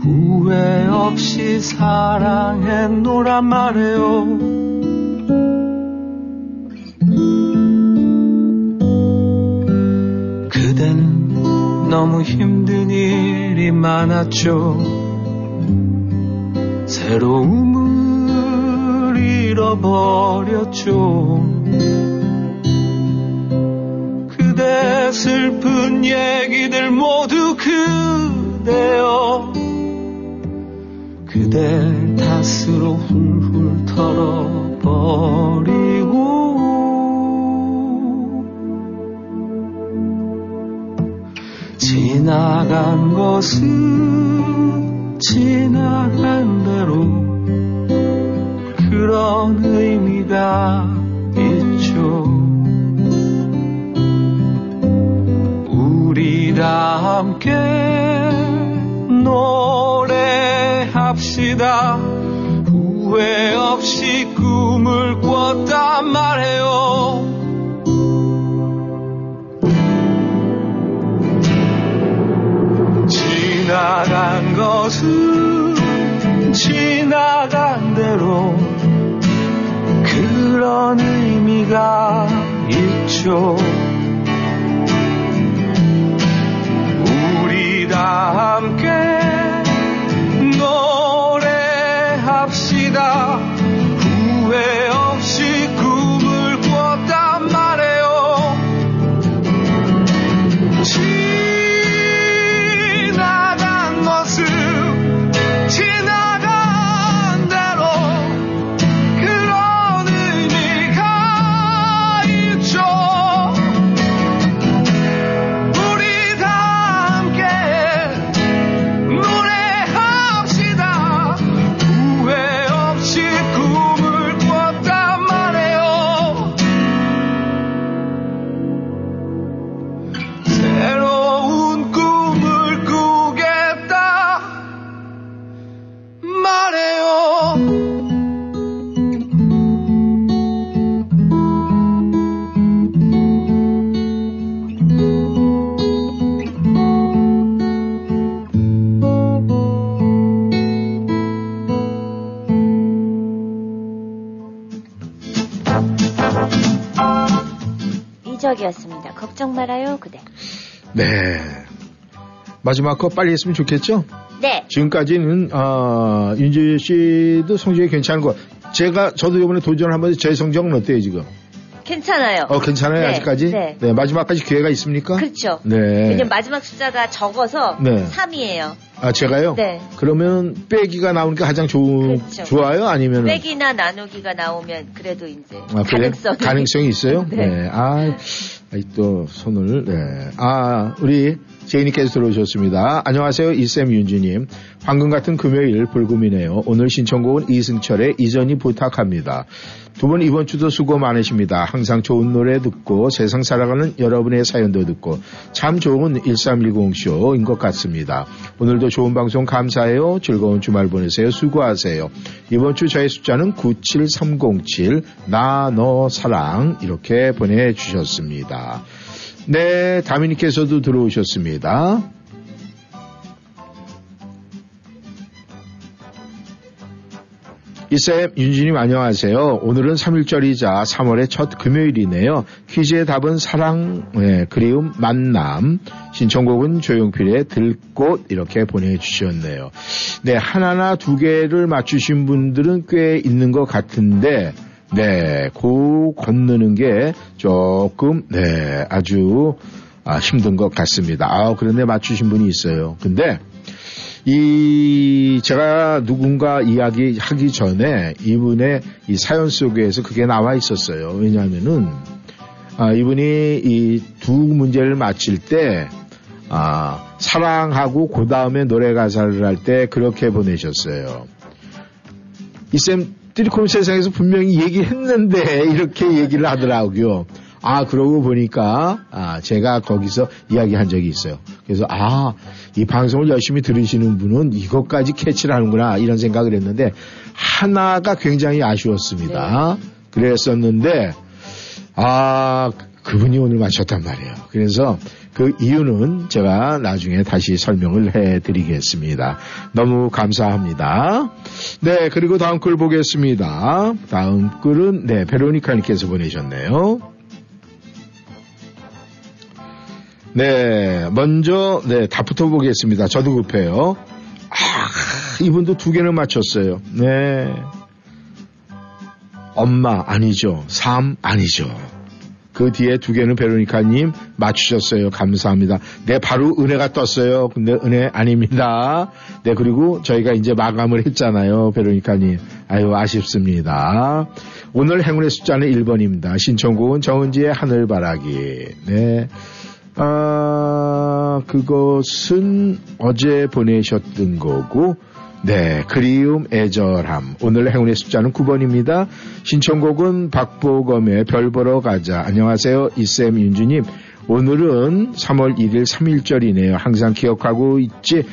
후회 없이 사랑했노라 말해요. 너무 힘든 일이 많았죠. 새로움을 잃어버렸죠. 그대 슬픈 얘기들 모두 그대여, 그대 탓으로 훌훌 털어버리고 지나간 것은 지나간 대로 그런 의미가 있죠. 우리 다 함께 노래합시다. 후회 없이 꿈을 꿨다 말해요. 지나간 것은 지나간 대로 그 그런 의미가 있죠. 우리 다 함께 노래합시다. 후회 없이 꿈을 꿨단 말이에요. 지나간 모습 지나간 대로 그런 의미가 있죠. 우리 다 함께 노래합시다. 후회 없이 꿈을 꿨단 말이에요. 새로운 꿈을 꾸겠다 말해요. 이적이었습니다. 걱정 말아요, 그대. 네. 마지막 거 빨리 했으면 좋겠죠? 네. 지금까지는 윤주 씨도 성적이 괜찮은 거. 저도 이번에 도전을 한번 제 성적은 어때요 지금? 괜찮아요. 괜찮아요. 네, 아직까지? 네. 네. 마지막까지 기회가 있습니까? 그렇죠. 네. 왜냐면 마지막 숫자가 적어서 네. 3이에요. 아, 제가요? 네. 그러면 빼기가 나오니까 가장 그렇죠. 좋아요? 아니면? 빼기나 나누기가 나오면 그래도 이제 가능성이 있어요? 네. 네. 또 손을, 네. 우리 제이님께서 들어오셨습니다. 안녕하세요. 이쌤 윤주님. 황금 같은 금요일 불금이네요. 오늘 신청곡은 이승철의 이전이 부탁합니다. 두 분 이번 주도 수고 많으십니다. 항상 좋은 노래 듣고 세상 살아가는 여러분의 사연도 듣고 참 좋은 1310쇼인 것 같습니다. 오늘도 좋은 방송 감사해요. 즐거운 주말 보내세요. 수고하세요. 이번 주 저의 숫자는 97307 나 너 사랑 이렇게 보내주셨습니다. 네, 다미님께서도 들어오셨습니다. 이쌤, 윤주님 안녕하세요. 오늘은 3.1절이자 3월의 첫 금요일이네요. 퀴즈의 답은 사랑, 그리움, 만남. 신청곡은 조용필의 들꽃 이렇게 보내주셨네요. 네, 하나나 두 개를 맞추신 분들은 꽤 있는 것 같은데 네, 고 건너는 게 조금 아주 힘든 것 같습니다. 그런데 맞추신 분이 있어요. 근데 제가 누군가 이야기하기 전에 이분의 이 사연 속에서 그게 나와 있었어요. 왜냐하면은, 이분이 이 두 문제를 맞힐 때, 사랑하고 그 다음에 노래 가사를 할 때 그렇게 보내셨어요. 이쌤, 띠리콤 세상에서 분명히 얘기했는데, 이렇게 얘기를 하더라고요. 그러고 보니까, 제가 거기서 이야기한 적이 있어요. 그래서, 이 방송을 열심히 들으시는 분은 이것까지 캐치를 하는구나, 이런 생각을 했는데, 하나가 굉장히 아쉬웠습니다. 네. 그랬었는데, 그분이 오늘 맞췄단 말이에요. 그래서 그 이유는 제가 나중에 다시 설명을 해드리겠습니다. 너무 감사합니다. 네, 그리고 다음 글 보겠습니다. 다음 글은, 네, 베로니카님께서 보내셨네요. 네, 먼저, 네, 답부터 보겠습니다. 저도 급해요. 이분도 두 개는 맞췄어요. 네. 엄마, 아니죠. 삶, 아니죠. 그 뒤에 두 개는 베로니카님 맞추셨어요. 감사합니다. 네, 바로 은혜가 떴어요. 근데 은혜 아닙니다. 네, 그리고 저희가 이제 마감을 했잖아요. 베로니카님. 아쉽습니다. 오늘 행운의 숫자는 1번입니다. 신청곡은 정은지의 하늘바라기. 네. 그것은 어제 보내셨던 거고, 네, 그리움, 애절함. 오늘 행운의 숫자는 9번입니다. 신청곡은 박보검의 별 보러 가자. 안녕하세요, 이쌤 윤주님. 오늘은 3월 1일 3.1절이네요. 항상 기억하고 잊지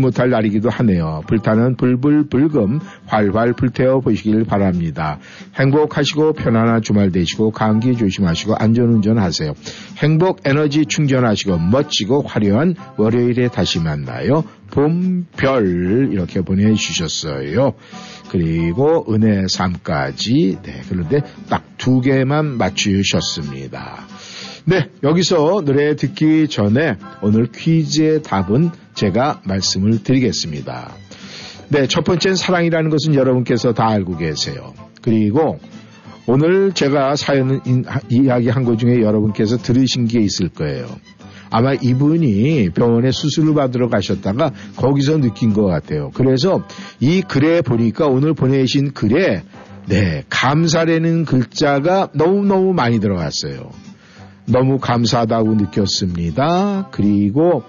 못할 날이기도 하네요. 불타는 불금 활활 불태워 보시길 바랍니다. 행복하시고 편안한 주말 되시고 감기 조심하시고 안전운전 하세요. 행복 에너지 충전하시고 멋지고 화려한 월요일에 다시 만나요. 봄별 이렇게 보내주셨어요. 그리고 은혜 3까지 네, 그런데 딱 두 개만 맞추셨습니다. 네, 여기서 노래 듣기 전에 오늘 퀴즈의 답은 제가 말씀을 드리겠습니다. 네, 첫 번째는 사랑이라는 것은 여러분께서 다 알고 계세요. 그리고 오늘 제가 사연 이야기한 것 중에 여러분께서 들으신 게 있을 거예요. 아마 이분이 병원에 수술을 받으러 가셨다가 거기서 느낀 것 같아요. 그래서 이 글에 보니까 오늘 보내신 글에 네, 감사라는 글자가 너무너무 많이 들어갔어요. 너무 감사하다고 느꼈습니다. 그리고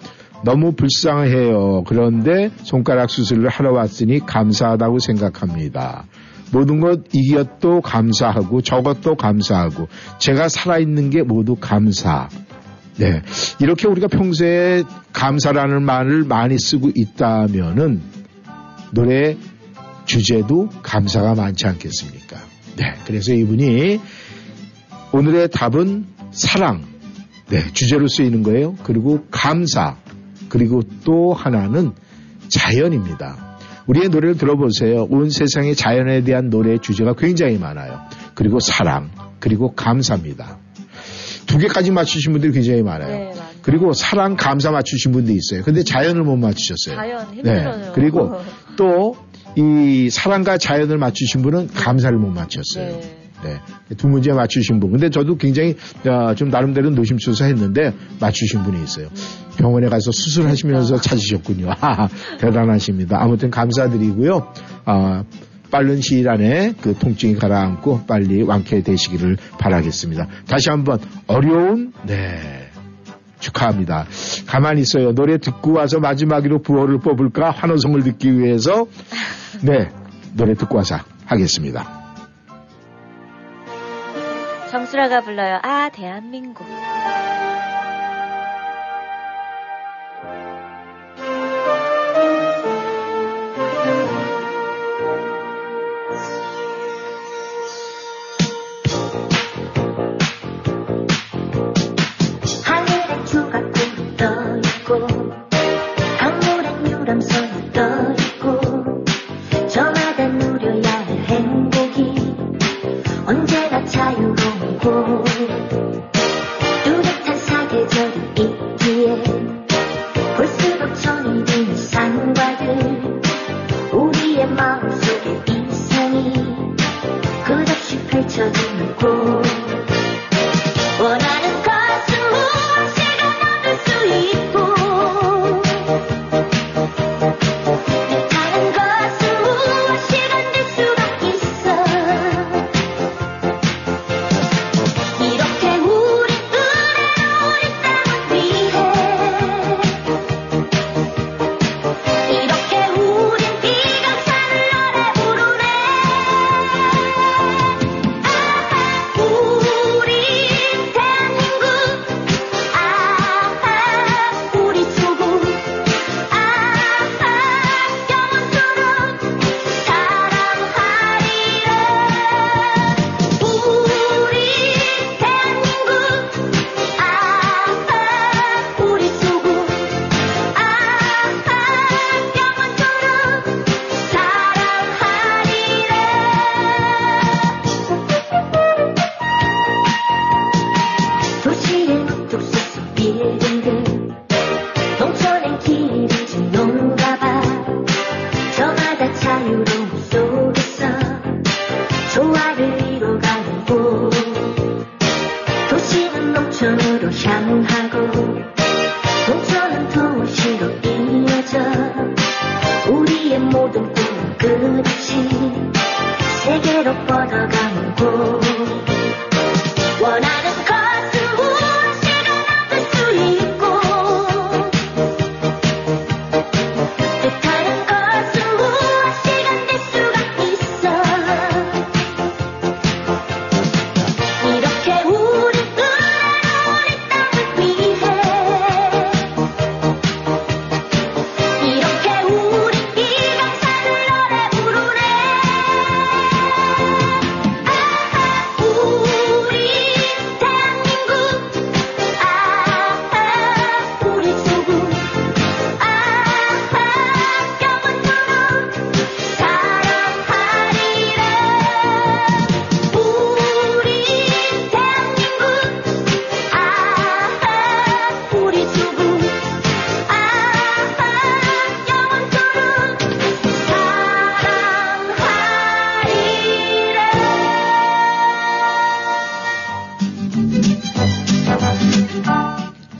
너무 불쌍해요. 그런데 손가락 수술을 하러 왔으니 감사하다고 생각합니다. 모든 것 이것도 감사하고 저것도 감사하고 제가 살아있는 게 모두 감사. 네, 이렇게 우리가 평소에 감사라는 말을 많이 쓰고 있다면은 노래 주제도 감사가 많지 않겠습니까? 네, 그래서 이분이 오늘의 답은 사랑, 네, 주제로 쓰이는 거예요. 그리고 감사, 그리고 또 하나는 자연입니다. 우리의 노래를 들어보세요. 온 세상의 자연에 대한 노래의 주제가 굉장히 많아요. 그리고 사랑, 그리고 감사입니다. 두 개까지 맞추신 분들이 굉장히 많아요. 네, 그리고 사랑, 감사 맞추신 분들이 있어요. 근데 자연을 못 맞추셨어요. 자연 힘들어요. 네, 그리고 또 이 사랑과 자연을 맞추신 분은 감사를 못 맞췄어요. 네. 네, 두 문제 맞추신 분. 근데 저도 굉장히 좀 나름대로 노심초사했는데 맞추신 분이 있어요. 병원에 가서 수술하시면서 찾으셨군요. 대단하십니다. 아무튼 감사드리고요. 빠른 시일 안에 그 통증이 가라앉고 빨리 완쾌되시기를 바라겠습니다. 다시 한번 어려운 네 축하합니다. 가만히 있어요. 노래 듣고 와서 마지막으로 부호를 뽑을까? 환호성을 듣기 위해서 네 노래 듣고 와서 하겠습니다. 정수라가 불러요. 아, 대한민국. 하늘에 추가 꿈이 떠 있고 강물에 유람선이 떠 있고 저마다 누려야 할 행복이 언제나 자유로 뚜렷한 사계절이 있기에 볼수록 천이 드는 산과들 우리의 마음속에 이상이 끝없이 펼쳐지는 곳 원하는 것은 무엇이가 남을 수 있고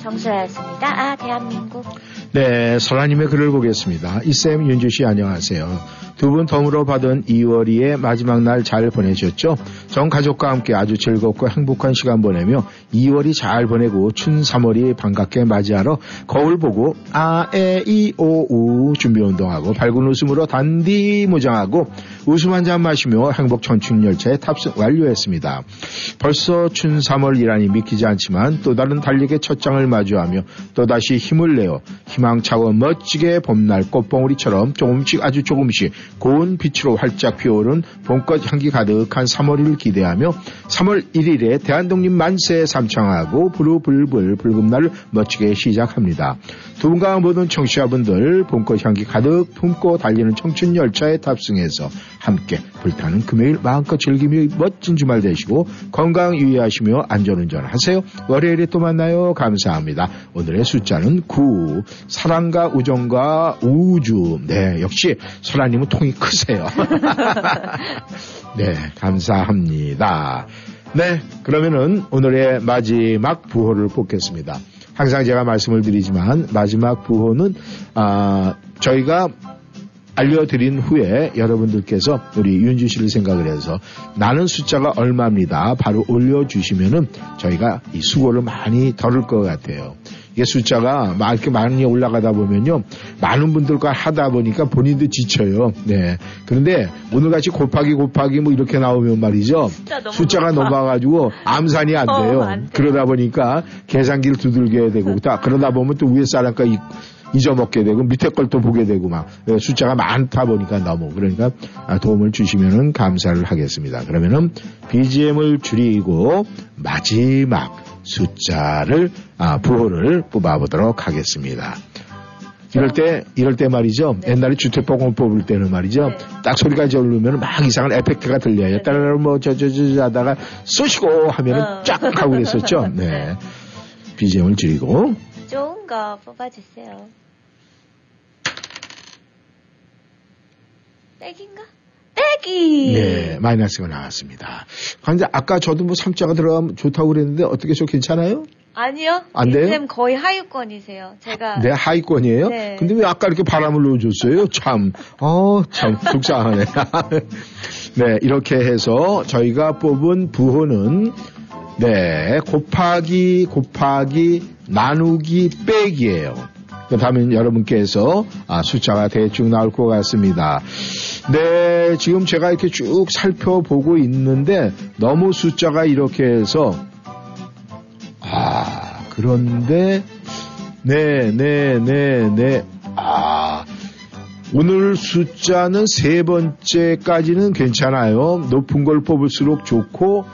정수라였습니다. 아, 대한민국. 네, 설아님의 글을 보겠습니다. 이쌤, 윤주씨 안녕하세요. 두 분 덤으로 받은 2월이의 마지막 날 잘 보내셨죠? 전 가족과 함께 아주 즐겁고 행복한 시간 보내며 2월이 잘 보내고 춘 3월이 반갑게 맞이하러 거울 보고 아, 에, 이, 오, 우 준비운동하고 밝은 웃음으로 단디 무장하고 웃음 한잔 마시며 행복 천춘열차에 탑승 완료했습니다. 벌써 춘 3월이라니 믿기지 않지만 또 다른 달력의 첫 장을 마주하며 또다시 힘을 내어 희망차고 멋지게 봄날 꽃봉오리처럼 조금씩 아주 조금씩 고운 빛으로 활짝 피어오른 봄꽃 향기 가득한 3월을 기대하며 3월 1일에 대한독립 만세 삼창하고 부르불불 붉은 날을 멋지게 시작합니다. 두 분과 모든 청취자분들 봄꽃 향기 가득 품고 달리는 청춘열차에 탑승해서 함께 불타는 금요일 마음껏 즐기며 멋진 주말 되시고 건강 유의하시며 안전운전 하세요. 월요일에 또 만나요. 감사합니다. 오늘의 숫자는 9. 사랑과 우정과 우주. 네, 역시 설아님은 통이 크세요. 네, 감사합니다. 네, 그러면은 오늘의 마지막 부호를 뽑겠습니다. 항상 제가 말씀을 드리지만 마지막 부호는 저희가 알려드린 후에 여러분들께서 우리 윤주 씨를 생각을 해서 나는 숫자가 얼마입니다. 바로 올려주시면은 저희가 이 수고를 많이 덜을 것 같아요. 이게 숫자가 막 이렇게 많이 올라가다 보면요. 많은 분들과 하다 보니까 본인도 지쳐요. 네. 그런데 오늘같이 곱하기 뭐 이렇게 나오면 말이죠. 숫자가 넘어가가지고 암산이 안 돼요. 안 돼요. 그러다 보니까 계산기를 두들겨야 되고 다 그러다 보면 또 위에 사람과 잊어먹게 되고 밑에 걸 또 보게 되고 막 숫자가 많다 보니까 너무 그러니까 도움을 주시면은 감사를 하겠습니다. 그러면은 BGM을 줄이고 마지막 숫자를 부호를 뽑아보도록 하겠습니다. 이럴 때 말이죠. 옛날에 주택복권 뽑을 때는 말이죠. 딱 소리가 저르면 막 이상한 에펙트가 들려요. 따라라 뭐 하다가 쏘시고 하면은 쫙 하고 그랬었죠. 네, BGM을 줄이고. 좋은 거 뽑아주세요. 백인가? 빼기! 네, 마이너스가 나왔습니다. 근데 아까 저도 뭐 3자가 들어가면 좋다고 그랬는데 어떻게 저 괜찮아요? 아니요. 안 돼요? 쌤 거의 하위권이세요. 제가. 네, 하위권이에요? 네. 근데 왜 아까 이렇게 바람을 넣어줬어요? 참, 속상하네. 네, 이렇게 해서 저희가 뽑은 부호는 네, 곱하기, 나누기, 빼기예요. 그렇다면 여러분께서 숫자가 대충 나올 것 같습니다. 네, 지금 제가 이렇게 쭉 살펴보고 있는데 너무 숫자가 이렇게 해서 그런데 네. 오늘 숫자는 세 번째까지는 괜찮아요. 높은 걸 뽑을수록 좋고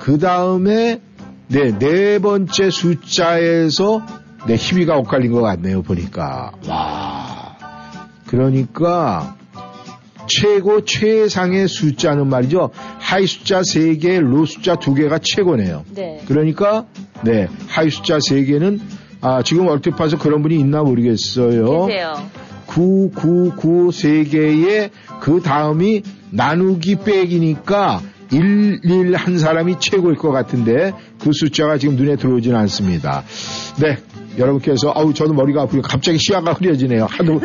그 다음에 네 번째 숫자에서 희비가 엇갈린 것 같네요, 보니까. 와. 그러니까, 최상의 숫자는 말이죠. 하이 숫자 3개, 로 숫자 2개가 최고네요. 네. 그러니까, 네. 하이 숫자 3개는, 지금 얼핏 봐서 그런 분이 있나 모르겠어요. 계세요. 9, 3개의 그 다음이 나누기 빼기니까, 1, 한 사람이 최고일 것 같은데, 그 숫자가 지금 눈에 들어오진 않습니다. 네. 여러분께서 저도 머리가 아프고 갑자기 시야가 흐려지네요. 하도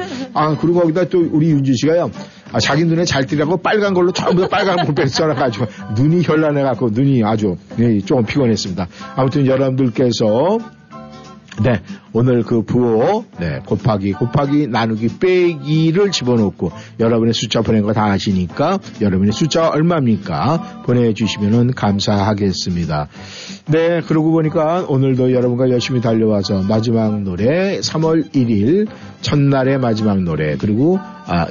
그리고 거기다 또 우리 윤주 씨가요. 자기 눈에 잘 띄라고 빨간 걸로 전부 다 빨간 볼펜 써놔가지고 눈이 현란해갖고 눈이 아주 조금 피곤했습니다. 아무튼 여러분들께서 네 오늘 그 부호 곱하기 나누기 빼기를 집어넣고 여러분의 숫자 보낸 거 다 아시니까 여러분의 숫자가 얼마입니까 보내주시면 감사하겠습니다. 네 그러고 보니까 오늘도 여러분과 열심히 달려와서 마지막 노래 3월 1일 첫날의 마지막 노래 그리고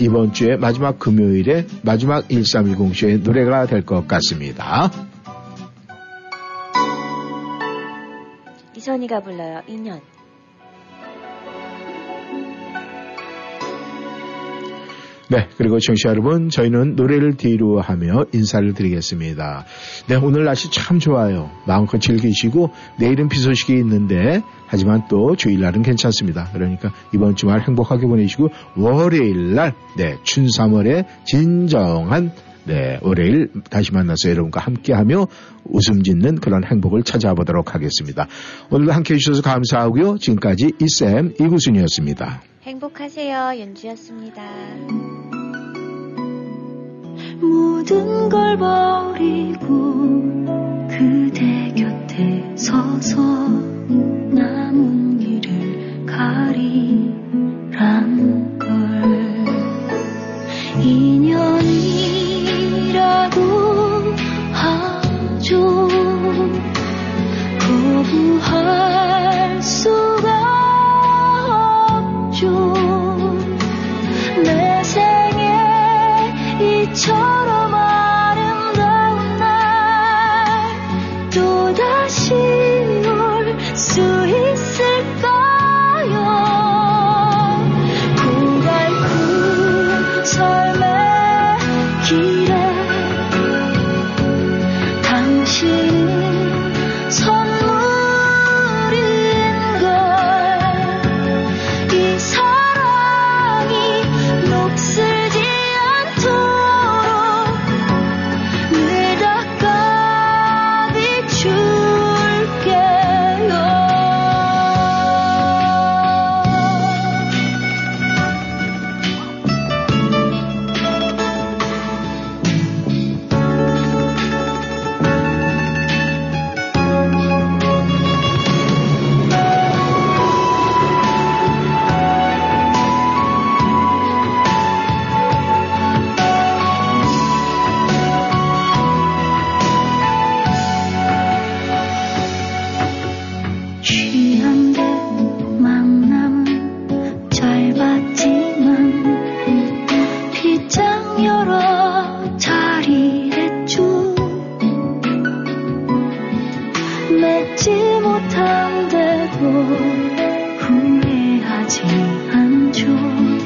이번 주에 마지막 금요일에 마지막 1310쇼의 노래가 될 것 같습니다. 이선희가 불러요. 인연. 네, 그리고 청취자 여러분, 저희는 노래를 뒤로 하며 인사를 드리겠습니다. 네, 오늘 날씨 참 좋아요. 마음껏 즐기시고 내일은 비 소식이 있는데 하지만 또 주일날은 괜찮습니다. 그러니까 이번 주말 행복하게 보내시고 월요일날 네, 춘 3월에 진정한 네, 월요일 다시 만나서 여러분과 함께하며 웃음 짓는 그런 행복을 찾아보도록 하겠습니다. 오늘도 함께해 주셔서 감사하고요. 지금까지 이쌤 이구순이었습니다. 행복하세요. 윤주였습니다. 모든 걸 버리고 그대 곁에 서서 남은 길을 가리란 걸. 인연이라고 하죠. 거부할 수가 없죠. 내 생에 이처럼 아름다운 날 또다시 올 수 있을까요? 고갈픈 삶의 길에 당신은 선물인 걸. 이 사랑이 녹슬지 않도록 늘 닦아 비출게요. 취한 듯 만남은 짧았지만 빗장 여러 자리 했죠. 맺지 못한 데도 후회하지 않죠.